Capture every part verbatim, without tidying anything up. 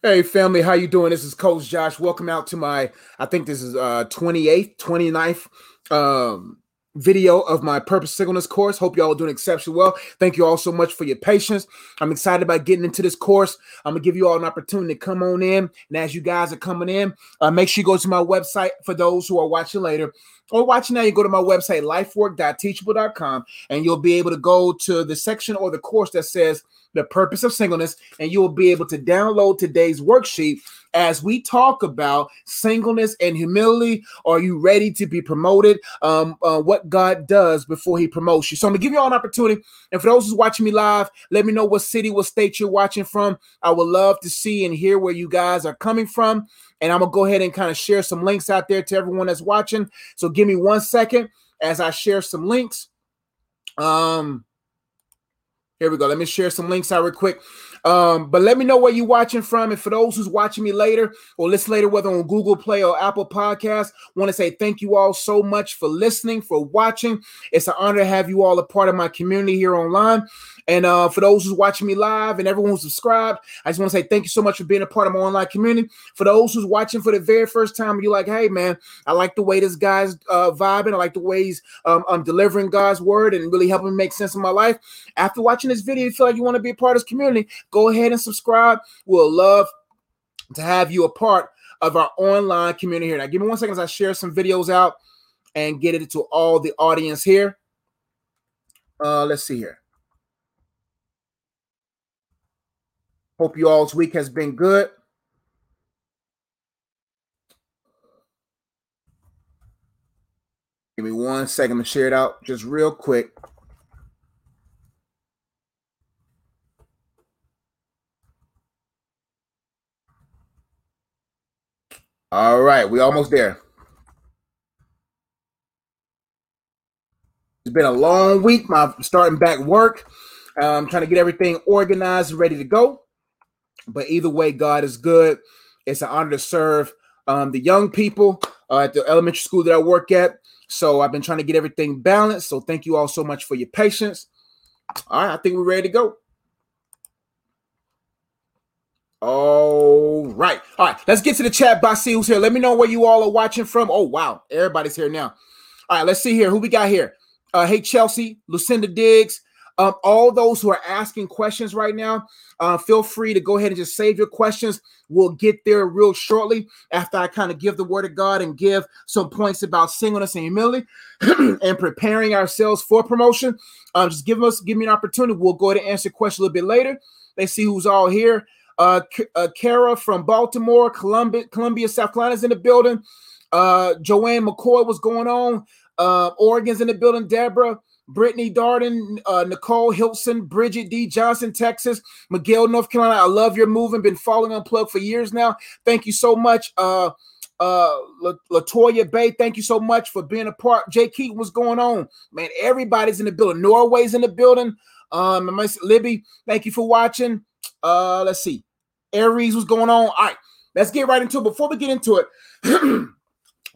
Hey family, how you doing? This is Coach Josh. Welcome out to my, I think this is uh twenty-eighth, twenty-ninth um, video of my Purpose of Singleness course. Hope y'all are doing exceptionally well. Thank you all so much for your patience. I'm excited about getting into this course. I'm gonna give you all an opportunity to come on in. And as you guys are coming in, uh, make sure you go to my website for those who are watching later. Or watching now, you go to my website, life work dot teachable dot com, and you'll be able to go to the section or the course that says The Purpose of Singleness, and you'll be able to download today's worksheet as we talk about singleness and humility. Are you ready to be promoted? Um, uh, what God does before he promotes you. So I'm going to give you all an opportunity. And for those who's watching me live, let me know what city, what state you're watching from. I would love to see and hear where you guys are coming from. And I'm going to go ahead and kind of share some links out there to everyone that's watching. So give me one second as I share some links. Um, Here we go. Let me share some links out real quick. Um, but let me know where you're watching from. And for those who's watching me later or listen later, whether on Google Play or Apple Podcasts, want to say thank you all so much for listening, for watching. It's an honor to have you all a part of my community here online. And uh, for those who's watching me live and everyone who's subscribed, I just want to say thank you so much for being a part of my online community. For those who's watching for the very first time, you're like, hey, man, I like the way this guy's uh, vibing. I like the way he's um, um, delivering God's word and really helping me make sense of my life. After watching this video, you feel like you want to be a part of this community, go ahead and subscribe. We'll love to have you a part of our online community here. Now, give me one second as I share some videos out and get it to all the audience here. Uh, let's see here. Hope you all's week has been good. Give me one second to share it out just real quick. All right, we're almost there. It's been a long week. My starting back work. I'm trying to get everything organized and ready to go. But either way, God is good. It's an honor to serve um, the young people uh, at the elementary school that I work at. So I've been trying to get everything balanced. So thank you all so much for your patience. All right, I think we're ready to go. All right. All right, let's get to the chat box, see who's here. Let me know where you all are watching from. Oh, wow, everybody's here now. All right, let's see here. Who we got here? Uh, hey, Chelsea, Lucinda Diggs. Um, all those who are asking questions right now, uh, feel free to go ahead and just save your questions. We'll get there real shortly after I kind of give the word of God and give some points about singleness and humility and preparing ourselves for promotion. Um, just give us, give me an opportunity. We'll go ahead and answer questions a little bit later. Let's see who's all here. Uh, K- uh, Kara from Baltimore, Columbia, Columbia, South Carolina's in the building. Uh, Joanne McCoy, what's going on? Uh, Oregon's in the building. Deborah. Brittany Darden, uh, Nicole Hilson, Bridget D. Johnson, Texas, Miguel, North Carolina. I love your movement. Been following Unplug for years now. Thank you so much. Uh, uh, LaToya Bay, thank you so much for being a part. Jay Keaton, what's going on? Man, everybody's in the building. Norway's in the building. Um, Libby, thank you for watching. Uh, let's see. Aries, what's going on? All right, let's get right into it. Before we get into it,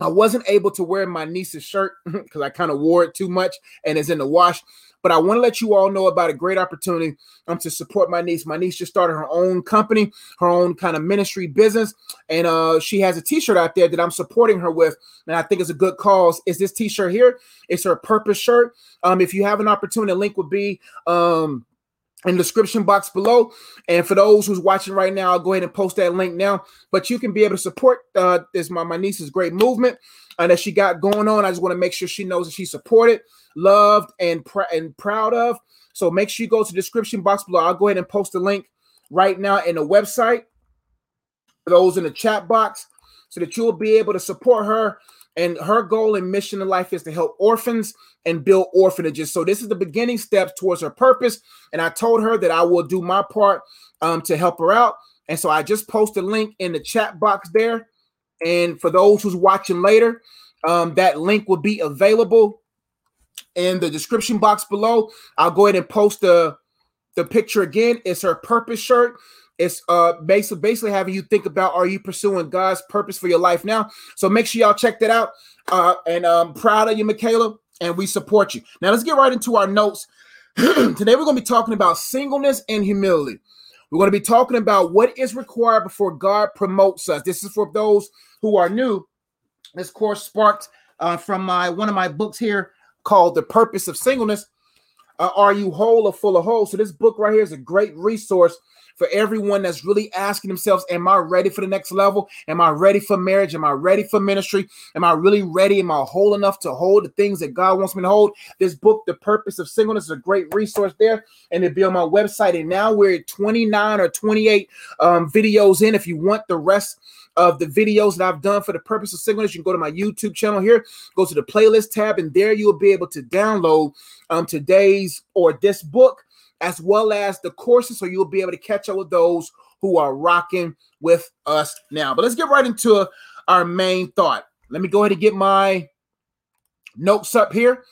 I wasn't able to wear my niece's shirt because I kind of wore it too much and it's in the wash. But I want to let you all know about a great opportunity um, to support my niece. My niece just started her own company, her own kind of ministry business. And uh, she has a t-shirt out there that I'm supporting her with. And I think it's a good cause. It's this t-shirt here. It's her Purpose shirt. Um, if you have an opportunity, the link would be um, in the description box below. And for those who's watching right now, I'll go ahead and post that link now. But you can be able to support uh, this my, my niece's great movement uh, that she got going on. I just want to make sure she knows that she's supported, loved, and, pr- and proud of. So make sure you go to the description box below. I'll go ahead and post the link right now in the website for those in the chat box so that you'll be able to support her. And her goal and mission in life is to help orphans and build orphanages. So this is the beginning steps towards her purpose. And I told her that I will do my part um, to help her out. And so I just posted a link in the chat box there. And for those who's watching later, um, that link will be available in the description box below. I'll go ahead and post the, the picture again. It's her Purpose shirt. It's uh, basically, basically having you think about, are you pursuing God's purpose for your life now? So make sure y'all check that out. Uh, and I'm proud of you, Michaela, and we support you. Now let's get right into our notes. Today we're going to be talking about singleness and humility. We're going to be talking about what is required before God promotes us. This is for those who are new. This course sparked uh, from my one of my books here called The Purpose of Singleness. Uh, are you whole or full of holes? So this book right here is a great resource for everyone that's really asking themselves, am I ready for the next level? Am I ready for marriage? Am I ready for ministry? Am I really ready? Am I whole enough to hold the things that God wants me to hold? This book, The Purpose of Singleness, is a great resource there. And it'll be on my website. And now we're at twenty-nine or twenty-eight um, videos in. If you want the rest of the videos that I've done for The Purpose of Singleness, you can go to my YouTube channel here, go to the playlist tab, and there you'll be able to download um, today's or this book, as well as the courses, so you'll be able to catch up with those who are rocking with us now. But let's get right into our main thought. Let me go ahead and get my notes up here.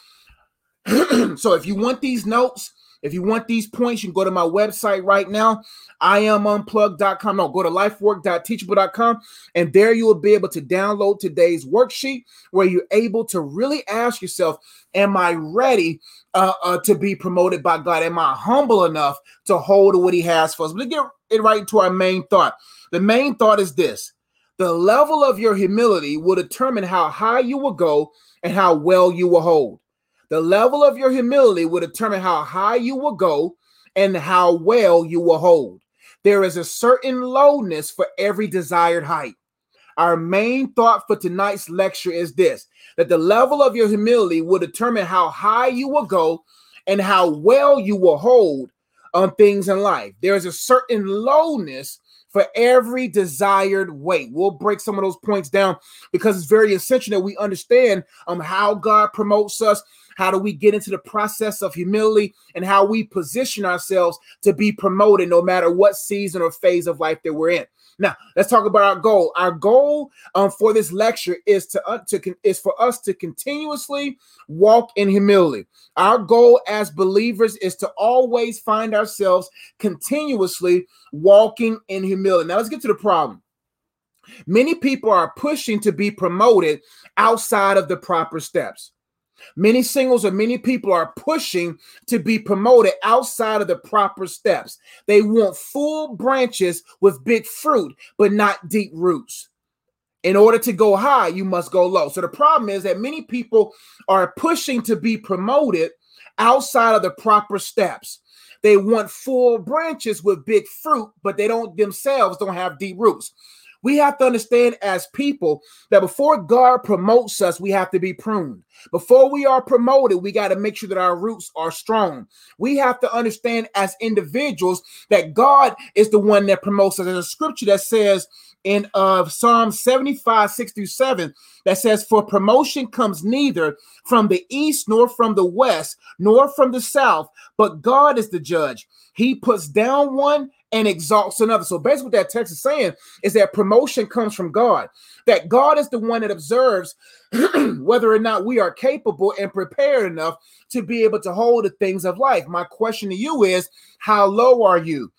So if you want these notes, if you want these points, you can go to my website right now, i am unplugged dot com. No, go to life work dot teachable dot com, and there you will be able to download today's worksheet where you're able to really ask yourself, am I ready uh, uh, to be promoted by God? Am I humble enough to hold to what he has for us? But let's get it right into our main thought. The main thought is this: the level of your humility will determine how high you will go and how well you will hold. The level of your humility will determine how high you will go and how well you will hold. There is a certain lowness for every desired height. Our main thought for tonight's lecture is this: that the level of your humility will determine how high you will go and how well you will hold on things in life. There is a certain lowness for every desired weight. We'll break some of those points down because it's very essential that we understand um, how God promotes us, how do we get into the process of humility, and how we position ourselves to be promoted no matter what season or phase of life that we're in. Now, let's talk about our goal. Our goal um, for this lecture is to, uh, to is for us to continuously walk in humility. Our goal as believers is to always find ourselves continuously walking in humility. Now, let's get to the problem. Many people are pushing to be promoted outside of the proper steps. Many singles or many people are pushing to be promoted outside of the proper steps. They want full branches with big fruit, but not deep roots. In order to go high, you must go low. So the problem is that many people are pushing to be promoted outside of the proper steps. They want full branches with big fruit, but they don't themselves don't have deep roots. We have to understand as people that before God promotes us, we have to be pruned. Before we are promoted, we got to make sure that our roots are strong. We have to understand as individuals that God is the one that promotes us. There's a scripture that says in uh, Psalm seventy-five, six through seven, that says, "For promotion comes neither from the east, nor from the west, nor from the south, but God is the judge. He puts down one and exalts another." So basically what that text is saying is that promotion comes from God, that God is the one that observes whether or not we are capable and prepared enough to be able to hold the things of life. My question to you is, how low are you?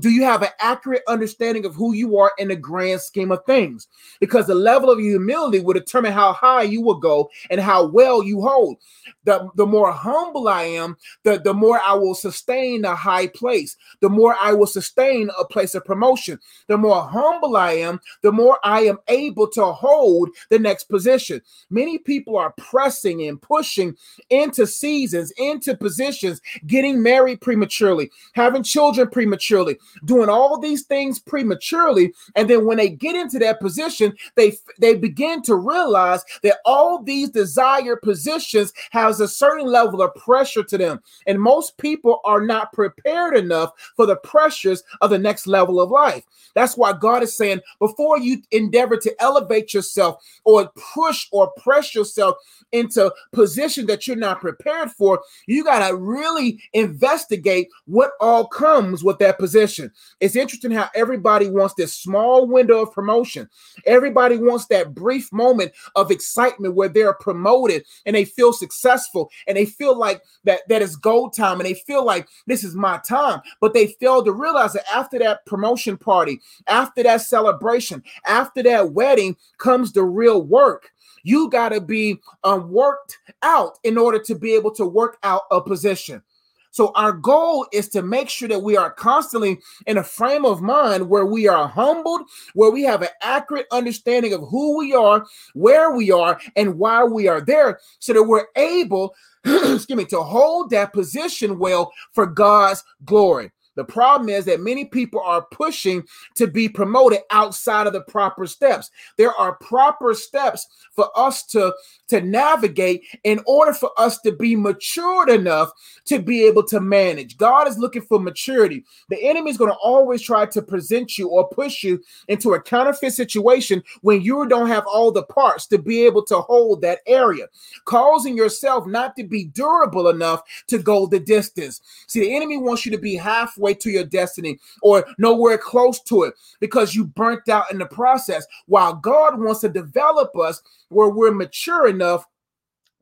Do you have an accurate understanding of who you are in the grand scheme of things? Because the level of humility will determine how high you will go and how well you hold. The, the more humble I am, the, the more I will sustain a high place, the more I will sustain a place of promotion. The more humble I am, the more I am able to hold the next position. Many people are pressing and pushing into seasons, into positions, getting married prematurely, having children prematurely, doing all these things prematurely. And then when they get into that position, they they begin to realize that all these desired positions has a certain level of pressure to them. And most people are not prepared enough for the pressures of the next level of life. That's why God is saying, before you endeavor to elevate yourself or push or press yourself into position that you're not prepared for, you got to really investigate what all comes with that position. It's interesting how everybody wants this small window of promotion. Everybody wants that brief moment of excitement where they're promoted and they feel successful and they feel like that, that is gold time, and they feel like this is my time. But they fail to realize that after that promotion party, after that celebration, after that wedding comes the real work. You got to be um, worked out in order to be able to work out a position. So our goal is to make sure that we are constantly in a frame of mind where we are humbled, where we have an accurate understanding of who we are, where we are, and why we are there, so that we're able, excuse me, to hold that position well for God's glory. The problem is that many people are pushing to be promoted outside of the proper steps. There are proper steps for us to, to navigate in order for us to be matured enough to be able to manage. God is looking for maturity. The enemy is going to always try to present you or push you into a counterfeit situation when you don't have all the parts to be able to hold that area, causing yourself not to be durable enough to go the distance. See, the enemy wants you to be halfway to your destiny or nowhere close to it because you burnt out in the process, while God wants to develop us where we're mature enough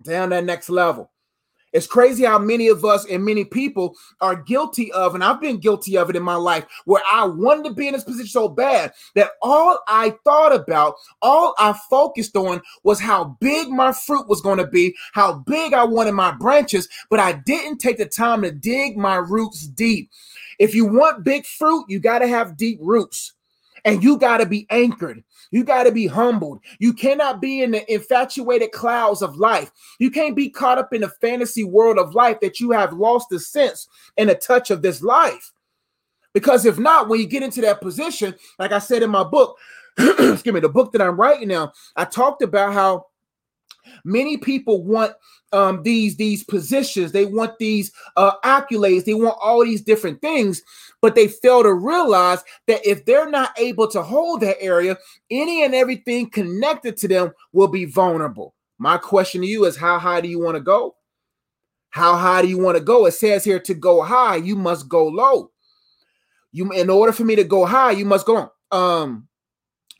down that next level. It's crazy how many of us and many people are guilty of, and I've been guilty of it in my life, where I wanted to be in this position so bad that all I thought about, all I focused on was how big my fruit was going to be, how big I wanted my branches, but I didn't take the time to dig my roots deep. If you want big fruit, you got to have deep roots, and you got to be anchored. You got to be humbled. You cannot be in the infatuated clouds of life. You can't be caught up in the fantasy world of life that you have lost the sense and the touch of this life. Because if not, when you get into that position, like I said in my book, excuse me, the book that I'm writing now, I talked about how many people want um, these, these positions. They want these uh, accolades. They want all these different things, but they fail to realize that if they're not able to hold that area, any and everything connected to them will be vulnerable. My question to you is, how high do you want to go? How high do you want to go? It says here, to go high, you must go low. You, in order for me to go high, you must go on. Um,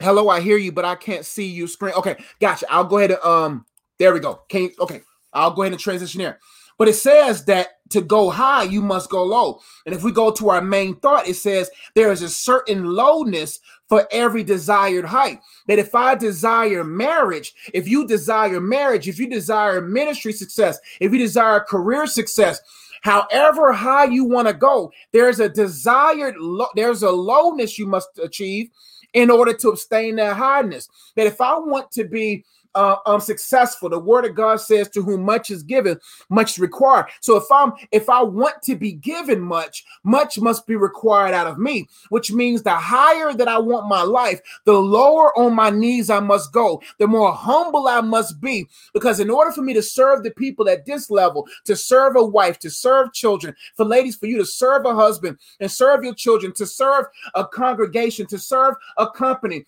hello, I hear you, but I can't see you screen. Okay, gotcha. I'll go ahead and um. There we go. Can you, okay, I'll go ahead and transition there. But it says that to go high, you must go low. And if we go to our main thought, it says there is a certain lowness for every desired height. That if I desire marriage, if you desire marriage, if you desire ministry success, if you desire career success, however high you want to go, there's a desired, lo- there's a lowness you must achieve in order to obtain that highness. That if I want to be Uh, I'm successful. The word of God says, to whom much is given, much is required. So if I'm, if I want to be given much, much must be required out of me, which means the higher that I want my life, the lower on my knees I must go, the more humble I must be, because in order for me to serve the people at this level, to serve a wife, to serve children, for ladies, for you to serve a husband and serve your children, to serve a congregation, to serve a company,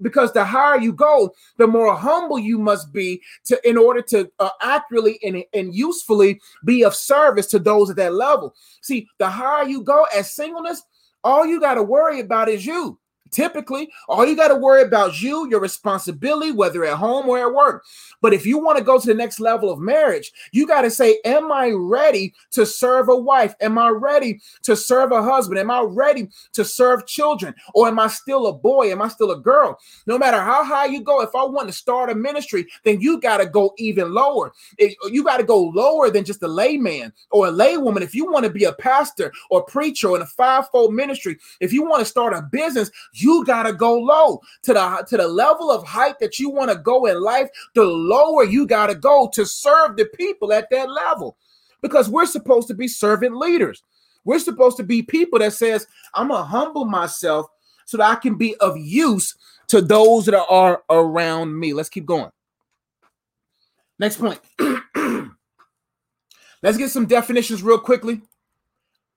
because the higher you go, the more humble humble you must be to in order to uh, accurately and, and usefully be of service to those at that level. See, the higher you go as singleness, all you got to worry about is you. Typically, all you got to worry about is you, your responsibility, whether at home or at work. But if you want to go to the next level of marriage, you got to say, am I ready to serve a wife? Am I ready to serve a husband? Am I ready to serve children? Or am I still a boy? Am I still a girl? No matter how high you go, if I want to start a ministry, then you got to go even lower. It, you got to go lower than just a layman or a laywoman. If you want to be a pastor or preacher or in a five-fold ministry, if you want to start a business, you You gotta go low to the to the level of height that you want to go in life. The lower you gotta go to serve the people at that level, because we're supposed to be servant leaders. We're supposed to be people that says, "I'm gonna humble myself so that I can be of use to those that are around me." Let's keep going. Next point. Let's get some definitions real quickly.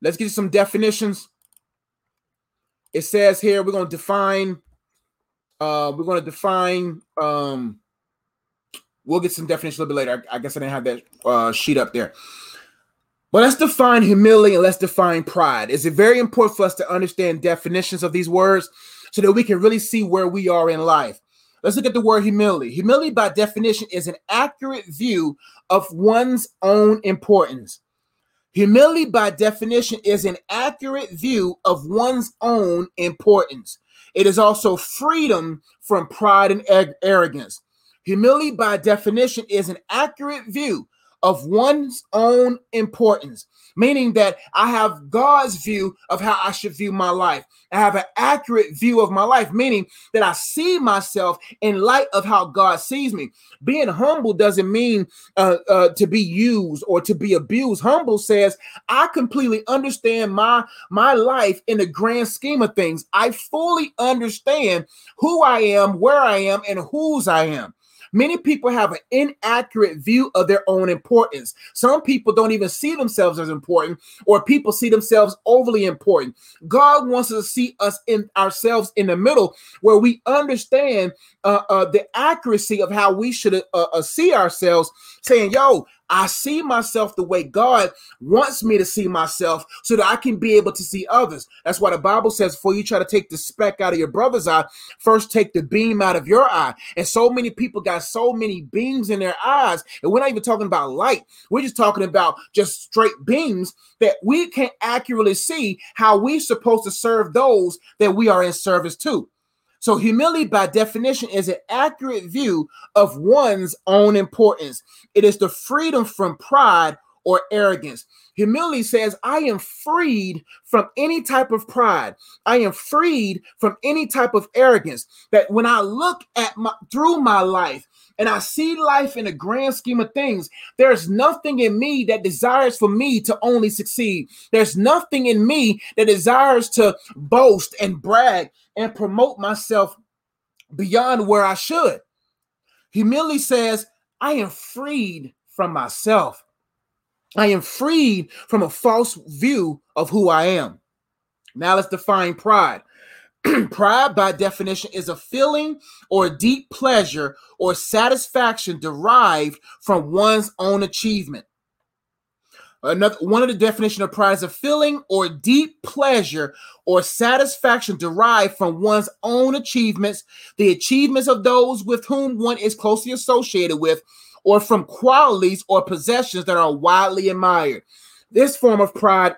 Let's get some definitions. It says here, we're going to define, uh, we're going to define, um, we'll get some definition a little bit later. I, I guess I didn't have that uh, sheet up there. But let's define humility and let's define pride. It's very important for us to understand definitions of these words so that we can really see where we are in life. Let's look at the word humility. Humility, by definition, is an accurate view of one's own importance. Humility, by definition, is an accurate view of one's own importance. It is also freedom from pride and arrogance. Humility, by definition, is an accurate view of one's own importance. meaning that I have God's view of how I should view my life. I have an accurate view of my life, meaning that I see myself in light of how God sees me. Being humble doesn't mean uh, uh, to be used or to be abused. Humble says, I completely understand my, my life in the grand scheme of things. I fully understand who I am, where I am, and whose I am. Many people have an inaccurate view of their own importance. Some people don't even see themselves as important, or people see themselves overly important. God wants us to see us in ourselves in the middle, where we understand uh, uh, the accuracy of how we should uh, uh, see ourselves, saying, yo, I see myself the way God wants me to see myself so that I can be able to see others. That's why the Bible says, before you try to take the speck out of your brother's eye, first take the beam out of your eye. And so many people got so many beams in their eyes. And we're not even talking about light. We're just talking about just straight beams that we can't accurately see how we're supposed to serve those that we are in service to. So humility, by definition, is an accurate view of one's own importance. It is the freedom from pride or arrogance. Humility says, I am freed from any type of pride. I am freed from any type of arrogance. That when I look at my, through my life, and I see life in the grand scheme of things, there's nothing in me that desires for me to only succeed. There's nothing in me that desires to boast and brag and promote myself beyond where I should. Humility says, I am freed from myself. I am freed from a false view of who I am. Now let's define pride. Pride, by definition, is a feeling or deep pleasure or satisfaction derived from one's own achievement. Another one of the definitions of pride is a feeling or deep pleasure or satisfaction derived from one's own achievements, the achievements of those with whom one is closely associated with, or from qualities or possessions that are widely admired. This form of pride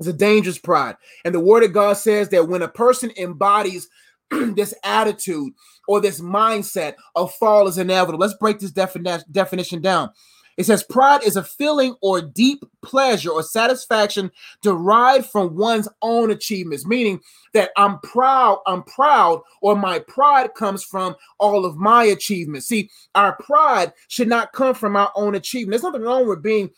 is a dangerous pride. And the word of God says that when a person embodies this attitude or this mindset, a fall is inevitable. Let's break this defini- definition down. It says pride is a feeling or deep pleasure or satisfaction derived from one's own achievements, meaning that I'm proud, I'm proud, or my pride comes from all of my achievements. See, our pride should not come from our own achievement. There's nothing wrong with being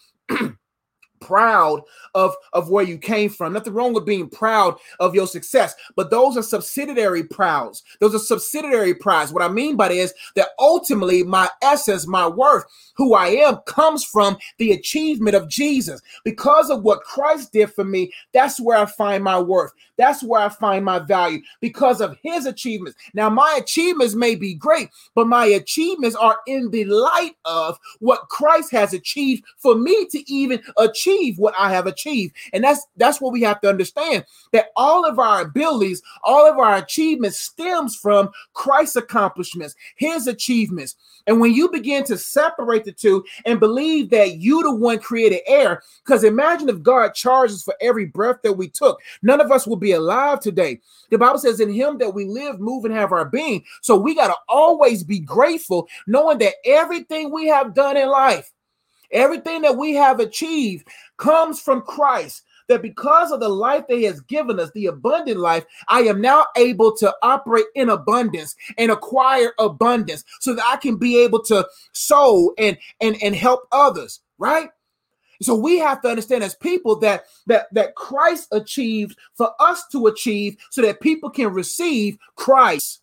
proud of, of where you came from. Nothing wrong with being proud of your success, but those are subsidiary prouds. Those are subsidiary prides. What I mean by that is that ultimately my essence, my worth, who I am comes from the achievement of Jesus. Because of what Christ did for me, that's where I find my worth. That's where I find my value, because of his achievements. Now, my achievements may be great, but my achievements are in the light of what Christ has achieved for me to even achieve what I have achieved. And that's that's what we have to understand, that all of our abilities, all of our achievements stems from Christ's accomplishments, his achievements. And when you begin to separate the two and believe that you the one created air, because imagine if God charges for every breath that we took, none of us will be alive today. The Bible says in him that we live, move, and have our being. So we got to always be grateful, knowing that everything we have done in life, everything that we have achieved comes from Christ, that because of the life that he has given us, the abundant life, I am now able to operate in abundance and acquire abundance so that I can be able to sow and, and, and help others, right? So we have to understand as people that, that, that Christ achieved for us to achieve so that people can receive Christ.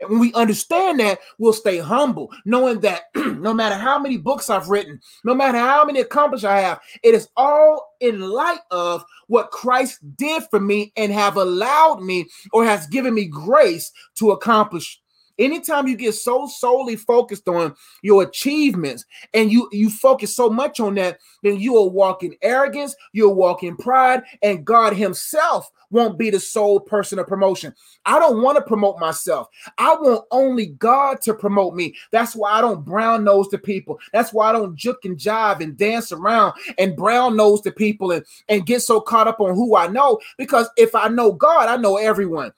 And when we understand that, we'll stay humble, knowing that no matter how many books I've written, no matter how many accomplishments I have, it is all in light of what Christ did for me and have allowed me or has given me grace to accomplish. Anytime you get so solely focused on your achievements and you, you focus so much on that, then you will walk in arrogance, you'll walk in pride, and God himself won't be the sole person of promotion. I don't want to promote myself. I want only God to promote me. That's why I don't brown nose to people. That's why I don't juke and jive and dance around and brown nose to people and, and get so caught up on who I know, because if I know God, I know everyone.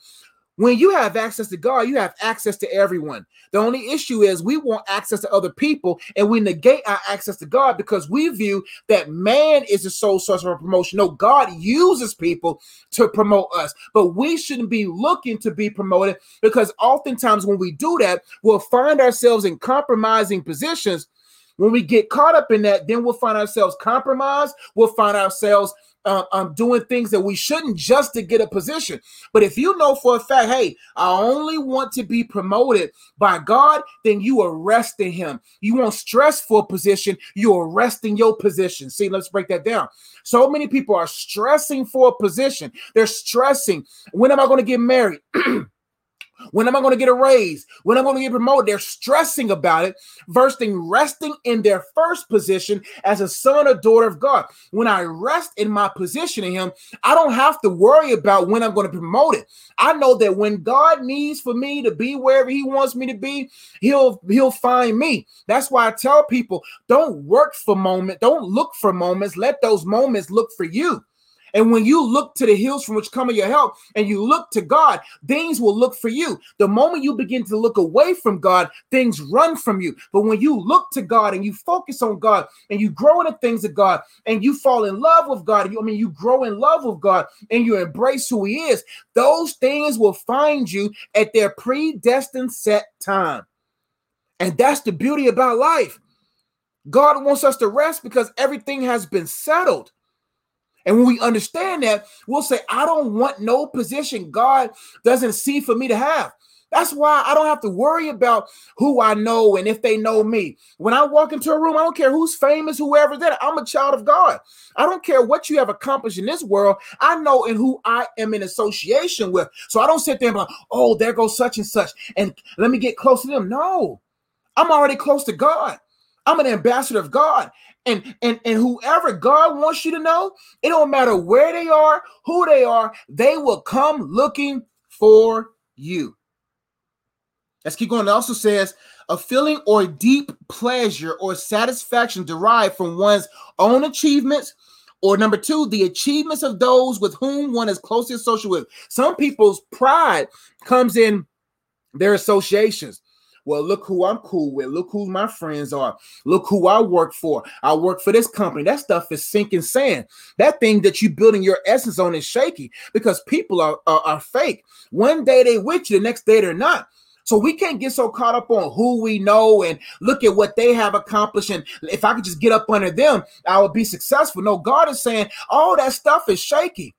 When you have access to God, you have access to everyone. The only issue is we want access to other people and we negate our access to God because we view that man is the sole source of our promotion. No, God uses people to promote us, but we shouldn't be looking to be promoted, because oftentimes when we do that, we'll find ourselves in compromising positions. When we get caught up in that, then we'll find ourselves compromised. We'll find ourselves Um, um, doing things that we shouldn't, just to get a position. But if you know for a fact, hey, I only want to be promoted by God, then you are resting him. You want stress for a position, you are resting your position. See, let's break that down. So many people are stressing for a position. They're stressing. When am I going to get married? When am I going to get a raise? When am I going to get promoted? They're stressing about it versus resting in their first position as a son or daughter of God. When I rest in my position in him, I don't have to worry about when I'm going to be promoted. I know that when God needs for me to be wherever he wants me to be, he'll, he'll find me. That's why I tell people, don't work for moment. Don't look for moments. Let those moments look for you. And when you look to the hills from which cometh your help, and you look to God, things will look for you. The moment you begin to look away from God, things run from you. But when you look to God and you focus on God and you grow in the things of God and you fall in love with God, and you, I mean, you grow in love with God and you embrace who he is, those things will find you at their predestined set time. And that's the beauty about life. God wants us to rest because everything has been settled. And when we understand that, we'll say, I don't want no position God doesn't see for me to have. That's why I don't have to worry about who I know and if they know me. When I walk into a room, I don't care who's famous, whoever that. I'm a child of God. I don't care what you have accomplished in this world. I know in who I am in association with. So I don't sit there and be like, oh, there goes such and such, and let me get close to them. No, I'm already close to God. I'm an ambassador of God. And, and and whoever God wants you to know, it don't matter where they are, who they are, they will come looking for you. Let's keep going. It also says, a feeling or deep pleasure or satisfaction derived from one's own achievements, or number two, the achievements of those with whom one is closely associated with. Some people's pride comes in their associations. Well, look who I'm cool with. Look who my friends are. Look who I work for. I work for this company. That stuff is sinking sand. That thing that you're building your essence on is shaky, because people are, are, are fake. One day they with you, the next day they're not. So we can't get so caught up on who we know and look at what they have accomplished. And if I could just get up under them, I would be successful. No, God is saying all that stuff is shaky.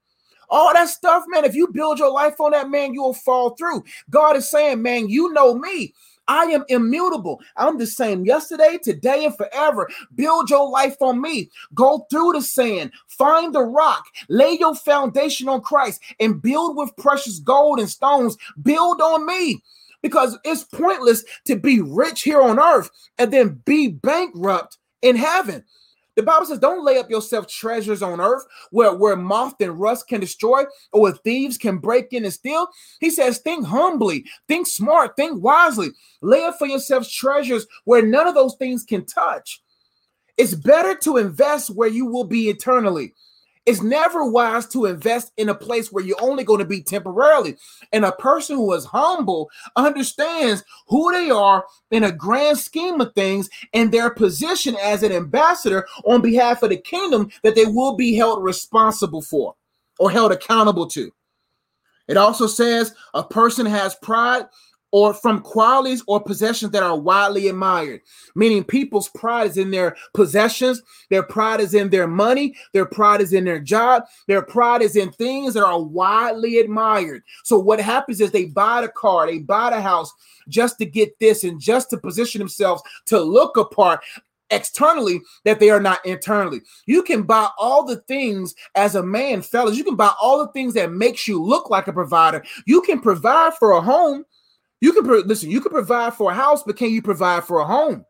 All that stuff, man, if you build your life on that, man, you'll fall through. God is saying, man, you know me. I am immutable. I'm the same yesterday, today, and forever. Build your life on me. Go through the sand. Find the rock. Lay your foundation on Christ and build with precious gold and stones. Build on me, because it's pointless to be rich here on earth and then be bankrupt in heaven. The Bible says, don't lay up yourself treasures on earth where, where moth and rust can destroy, or where thieves can break in and steal. He says, think humbly, think smart, think wisely. Lay up for yourselves treasures where none of those things can touch. It's better to invest where you will be eternally. It's never wise to invest in a place where you're only going to be temporarily. And a person who is humble understands who they are in a grand scheme of things and their position as an ambassador on behalf of the kingdom that they will be held responsible for or held accountable to. It also says a person has pride or from qualities or possessions that are widely admired, meaning people's pride is in their possessions, their pride is in their money, their pride is in their job, their pride is in things that are widely admired. So what happens is they buy the car, they buy the house just to get this and just to position themselves to look apart externally that they are not internally. You can buy all the things as a man, fellas. You can buy all the things that makes you look like a provider. You can provide for a home. You can listen, you can provide for a house, but can you provide for a home?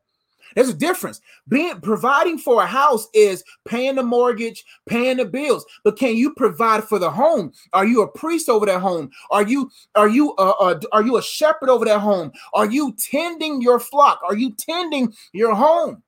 There's a difference. Being providing for a house is paying the mortgage, paying the bills, but can you provide for the home? Are you a priest over that home? Are you are you uh, uh, are you a shepherd over that home? Are you tending your flock? Are you tending your home?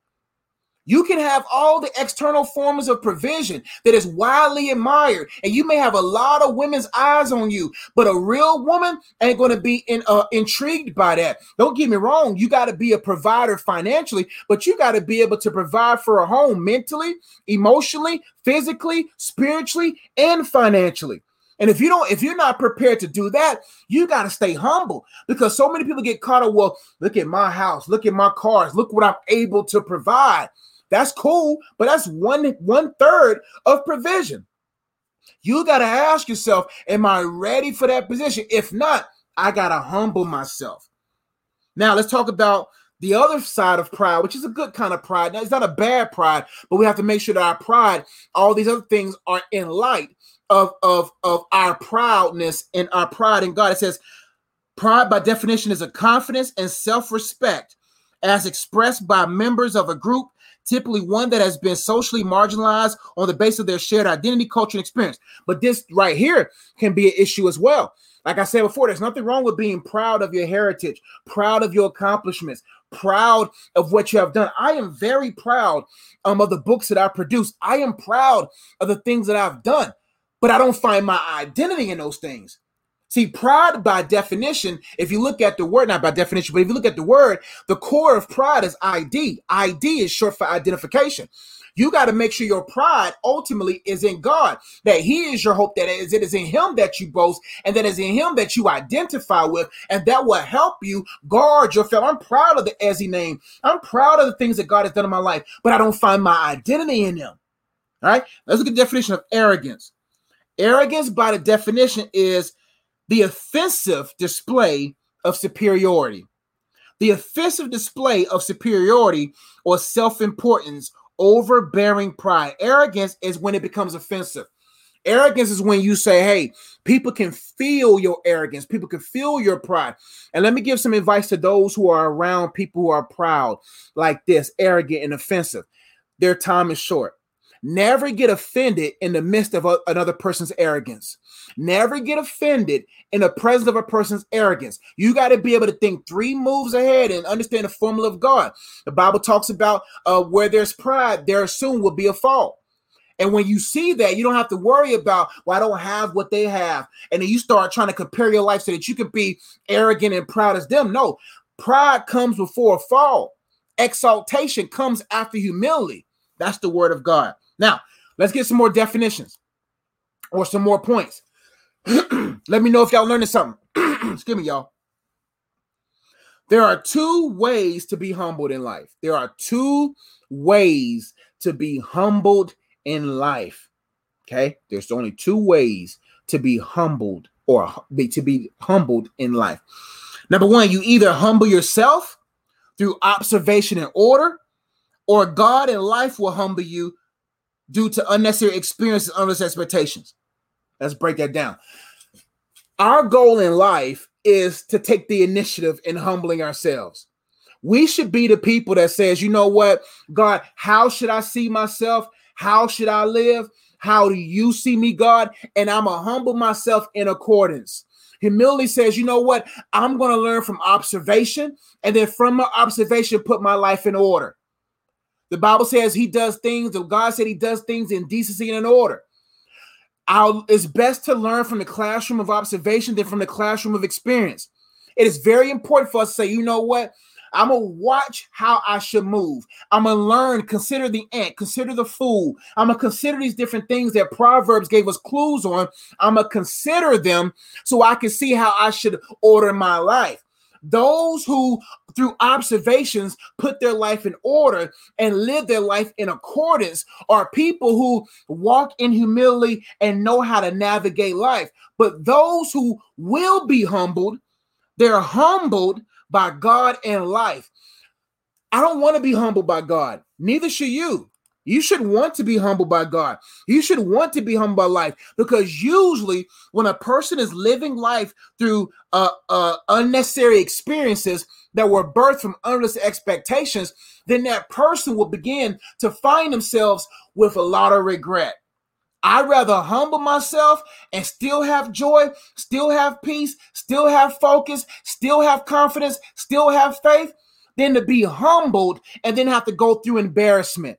You can have all the external forms of provision that is widely admired, and you may have a lot of women's eyes on you, but a real woman ain't going to be in, uh, intrigued by that. Don't get me wrong. You got to be a provider financially, but you got to be able to provide for a home mentally, emotionally, physically, spiritually, and financially. And if you don't, if you're not prepared to do that, you got to stay humble, because so many people get caught up. Well, look at my house, look at my cars, look what I'm able to provide. That's cool, but that's one one third of provision. You got to ask yourself, am I ready for that position? If not, I got to humble myself. Now let's talk about the other side of pride, which is a good kind of pride. Now, it's not a bad pride, but we have to make sure that our pride, all these other things are in light of, of, of our proudness and our pride in God. It says, pride by definition is a confidence and self-respect as expressed by members of a group, typically one that has been socially marginalized on the basis of their shared identity, culture, and experience. But this right here can be an issue as well. Like I said before, there's nothing wrong with being proud of your heritage, proud of your accomplishments, proud of what you have done. I am very proud um, of the books that I produce. I am proud of the things that I've done, but I don't find my identity in those things. See, pride by definition, if you look at the word, not by definition, but if you look at the word, the core of pride is I D. I D is short for identification. You got to make sure your pride ultimately is in God, that he is your hope, that it is, it is in him that you boast, and that it is in him that you identify with, and that will help you guard your family. I'm proud of the Ezi name. I'm proud of the things that God has done in my life, but I don't find my identity in them. All right, let's look at the definition of arrogance. Arrogance by the definition is the offensive display of superiority, the offensive display of superiority or self-importance, overbearing pride. Arrogance is when it becomes offensive. Arrogance is when you say, hey, people can feel your arrogance. People can feel your pride. And let me give some advice to those who are around people who are proud like this, arrogant and offensive. Their time is short. Never get offended in the midst of a, another person's arrogance. Never get offended in the presence of a person's arrogance. You got to be able to think three moves ahead and understand the formula of God. The Bible talks about uh, where there's pride, there soon will be a fall. And when you see that, you don't have to worry about, well, I don't have what they have. And then you start trying to compare your life so that you can be arrogant and proud as them. No, pride comes before a fall. Exaltation comes after humility. That's the word of God. Now, let's get some more definitions or some more points. Let me know if y'all learning something. Excuse me, y'all. There are two ways to be humbled in life. There are two ways to be humbled in life. Okay? There's only two ways to be humbled or to be humbled in life. Number one, you either humble yourself through observation and order, or God and life will humble you due to unnecessary experiences, unnecessary expectations. Let's break that down. Our goal in life is to take the initiative in humbling ourselves. We should be the people that says, you know what, God, how should I see myself? How should I live? How do you see me, God? And I'm going to humble myself in accordance. Humility says, you know what, I'm going to learn from observation, and then from my observation, put my life in order. The Bible says he does things, and God said he does things in decency and in order. I'll, it's best to learn from the classroom of observation than from the classroom of experience. It is very important for us to say, you know what? I'm going to watch how I should move. I'm going to learn, consider the ant, consider the fool. I'm going to consider these different things that Proverbs gave us clues on. I'm going to consider them so I can see how I should order my life. Those who, through observations, put their life in order and live their life in accordance are people who walk in humility and know how to navigate life. But those who will be humbled, they're humbled by God and life. I don't want to be humbled by God. Neither should you. You should want to be humbled by God. You should want to be humbled by life, because usually when a person is living life through uh, uh, unnecessary experiences that were birthed from unnecessary expectations, then that person will begin to find themselves with a lot of regret. I'd rather humble myself and still have joy, still have peace, still have focus, still have confidence, still have faith, than to be humbled and then have to go through embarrassment.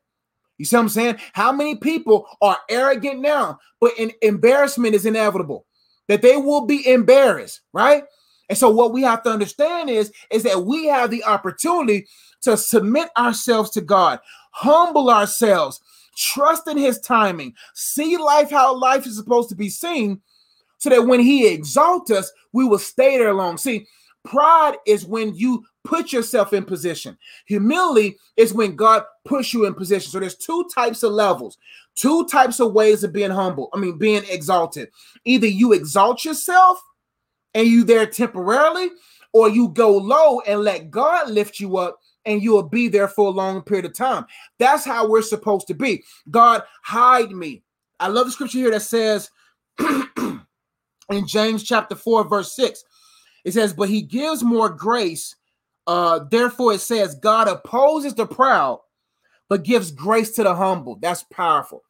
You see what I'm saying? How many people are arrogant now, but in, embarrassment is inevitable, that they will be embarrassed, right? And so what we have to understand is, is that we have the opportunity to submit ourselves to God, humble ourselves, trust in his timing, see life how life is supposed to be seen, so that when he exalts us, we will stay there long. See, pride is when you put yourself in position. Humility is when God puts you in position. So there's two types of levels, two types of ways of being humble, I mean, being exalted. Either you exalt yourself and you there temporarily, or you go low and let God lift you up, and you will be there for a long period of time. That's how we're supposed to be. God, hide me. I love the scripture here that says in James chapter four, verse six, it says, but he gives more grace. Uh, therefore, it says, God opposes the proud, but gives grace to the humble. That's powerful.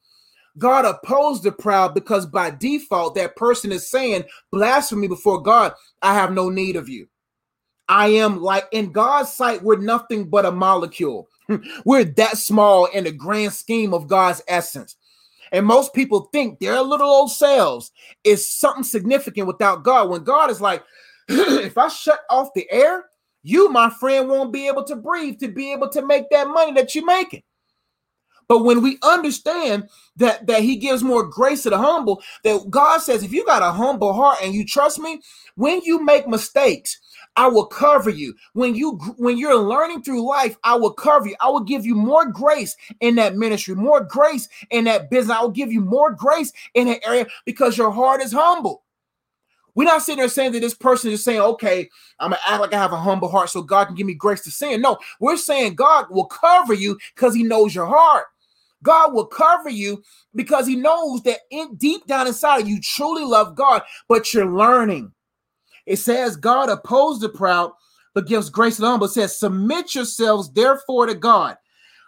God opposed the proud because by default, that person is saying blasphemy before God. I have no need of you. I am like, in God's sight, we're nothing but a molecule. We're that small in the grand scheme of God's essence. And most people think their little old selves is something significant without God. When God is like, if I shut off the air, you, my friend, won't be able to breathe to be able to make that money that you're making. But when we understand that, that he gives more grace to the humble, that God says, if you got a humble heart and you trust me, when you make mistakes, I will cover you. When you, when you're learning through life, I will cover you. I will give you more grace in that ministry, more grace in that business. I will give you more grace in that area because your heart is humble. We're not sitting there saying that this person is saying, okay, I'm going to act like I have a humble heart so God can give me grace to sin. No, we're saying God will cover you because he knows your heart. God will cover you because he knows that in, deep down inside you truly love God, but you're learning. It says God opposed the proud, but gives grace to the humble. It says, submit yourselves, therefore, to God.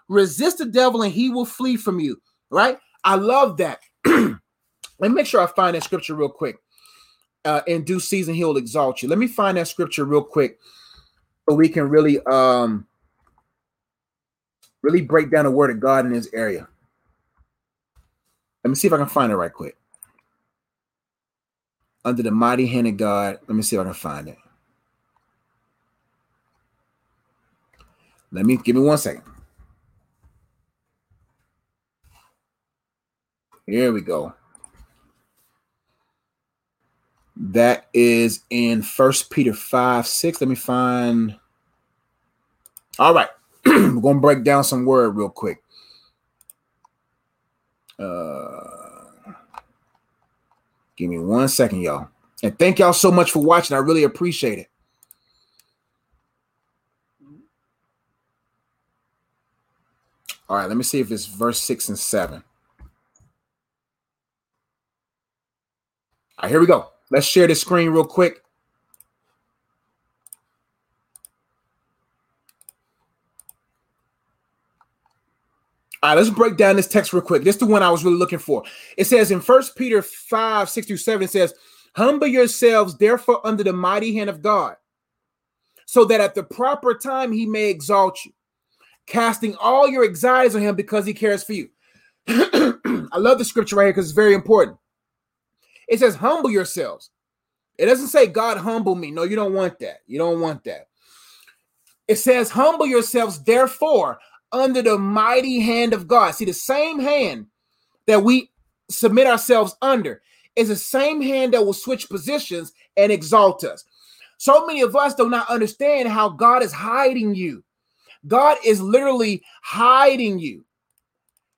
Resist the devil and he will flee from you. Right? I love that. Let me make sure I find that scripture real quick. Uh, in due season, he'll exalt you. Let me find that scripture real quick so we can really, um, really break down the word of God in this area. Let me see if I can find it right quick. Under the mighty hand of God. Let me see if I can find it. Let me give me one second. Here we go. That is in First Peter five six. Let me find. All right. We're going to break down some word real quick. Uh Give me one second, y'all. And thank y'all so much for watching. I really appreciate it. All right, let me see if it's verse six and seven. All right, here we go. Let's share the screen real quick. All right, let's break down this text real quick. This is the one I was really looking for. It says in First Peter five, six through seven, it says, humble yourselves, therefore, under the mighty hand of God, so that at the proper time he may exalt you, casting all your anxieties on him because he cares for you. I love the scripture right here because it's very important. It says, humble yourselves. It doesn't say, God, humble me. No, you don't want that. You don't want that. It says, humble yourselves, therefore, under the mighty hand of God. See, the same hand that we submit ourselves under is the same hand that will switch positions and exalt us. So many of us do not understand how God is hiding you. God is literally hiding you.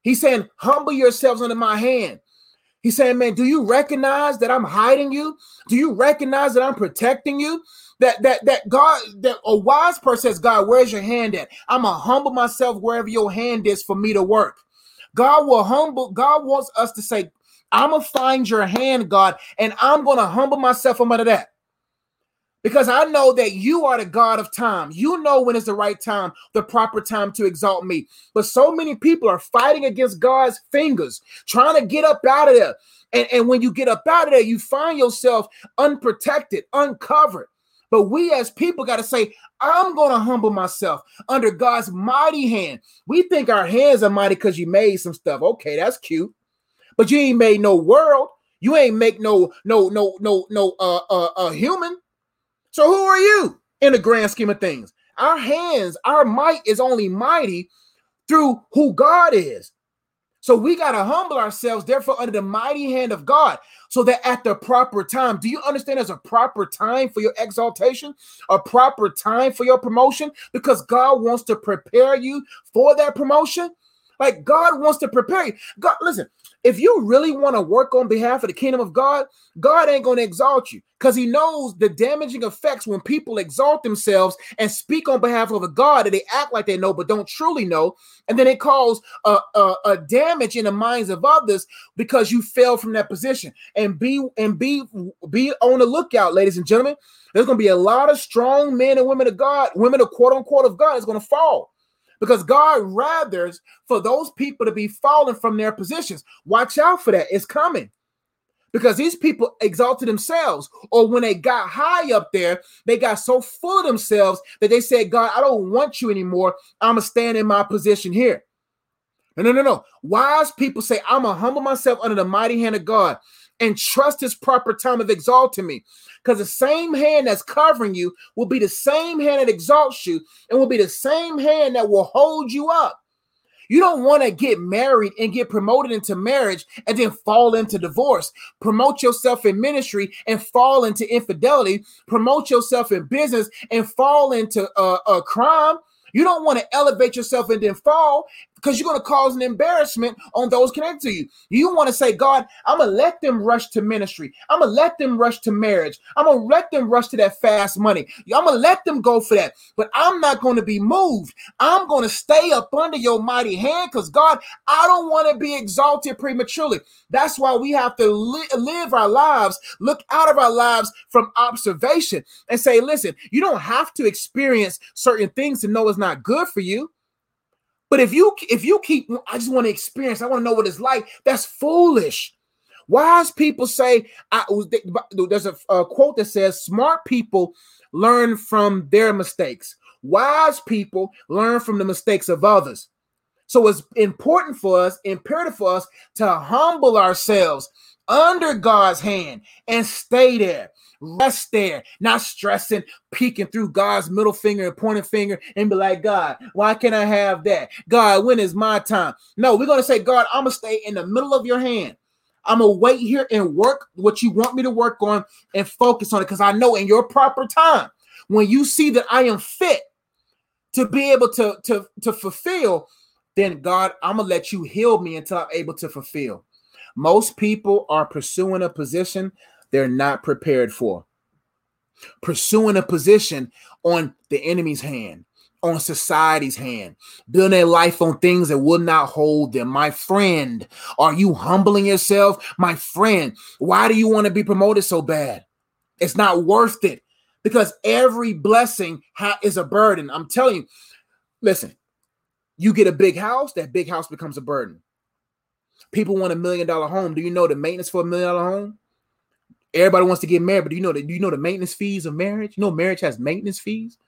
He's saying, humble yourselves under my hand. He's saying, man, do you recognize that I'm hiding you? Do you recognize that I'm protecting you? That that that God, that a wise person says, God, where's your hand at? I'm gonna humble myself wherever your hand is for me to work. God will humble. God wants us to say, I'm gonna find your hand, God, and I'm gonna humble myself under that. Because I know that you are the God of time. You know when it's the right time, the proper time to exalt me. But so many people are fighting against God's fingers, trying to get up out of there. And, and when you get up out of there, you find yourself unprotected, uncovered. But we as people got to say, I'm going to humble myself under God's mighty hand. We think our hands are mighty because you made some stuff. Okay, that's cute. But you ain't made no world. You ain't make no, no, no, no, no uh, uh, uh, human. So who are you in the grand scheme of things? Our hands, our might is only mighty through who God is. So we got to humble ourselves, therefore, under the mighty hand of God, so that at the proper time, do you understand there's a proper time for your exaltation, a proper time for your promotion? Because God wants to prepare you for that promotion. Like God wants to prepare you. God, listen, if you really want to work on behalf of the kingdom of God, God ain't going to exalt you because he knows the damaging effects when people exalt themselves and speak on behalf of a God that they act like they know but don't truly know. And then it causes a, a, a damage in the minds of others because you fell from that position. And be and be be on the lookout, ladies and gentlemen. There's going to be a lot of strong men and women of God, women of quote unquote of God is going to fall. Because God rathers for those people to be falling from their positions. Watch out for that. It's coming. Because these people exalted themselves. Or when they got high up there, they got so full of themselves that they said, God, I don't want you anymore. I'm going to stand in my position here. No, no, no, no. Wise people say, I'm going to humble myself under the mighty hand of God and trust his proper time of exalting me. Because the same hand that's covering you will be the same hand that exalts you and will be the same hand that will hold you up. You don't want to get married and get promoted into marriage and then fall into divorce. Promote yourself in ministry and fall into infidelity. Promote yourself in business and fall into uh, a crime. You don't want to elevate yourself and then fall because you're going to cause an embarrassment on those connected to you. You want to say, God, I'm going to let them rush to ministry. I'm going to let them rush to marriage. I'm going to let them rush to that fast money. I'm going to let them go for that. But I'm not going to be moved. I'm going to stay up under your mighty hand because, God, I don't want to be exalted prematurely. That's why we have to li- live our lives, look out of our lives from observation and say, listen, you don't have to experience certain things to know it's not good for you. But if you if you keep, I just want to experience, I want to know what it's like, that's foolish. Wise people say, I, there's a, a quote that says, smart people learn from their mistakes. Wise people learn from the mistakes of others. So it's important for us, imperative for us to humble ourselves under God's hand and stay there. Rest there, not stressing, peeking through God's middle finger and pointing finger and be like, God, why can't I have that? God, when is my time? No, we're going to say, God, I'm going to stay in the middle of your hand. I'm going to wait here and work what you want me to work on and focus on it because I know in your proper time, when you see that I am fit to be able to, to, to fulfill, then God, I'm going to let you heal me until I'm able to fulfill. Most people are pursuing a position they're not prepared for. Pursuing a position on the enemy's hand, on society's hand, building their life on things that will not hold them. My friend, are you humbling yourself? My friend, why do you want to be promoted so bad? It's not worth it because every blessing is a burden. I'm telling you, listen, you get a big house, that big house becomes a burden. People want a million dollar home. Do you know the maintenance for a million dollar home? Everybody wants to get married, but do you know that you know the maintenance fees of marriage? You know marriage has maintenance fees.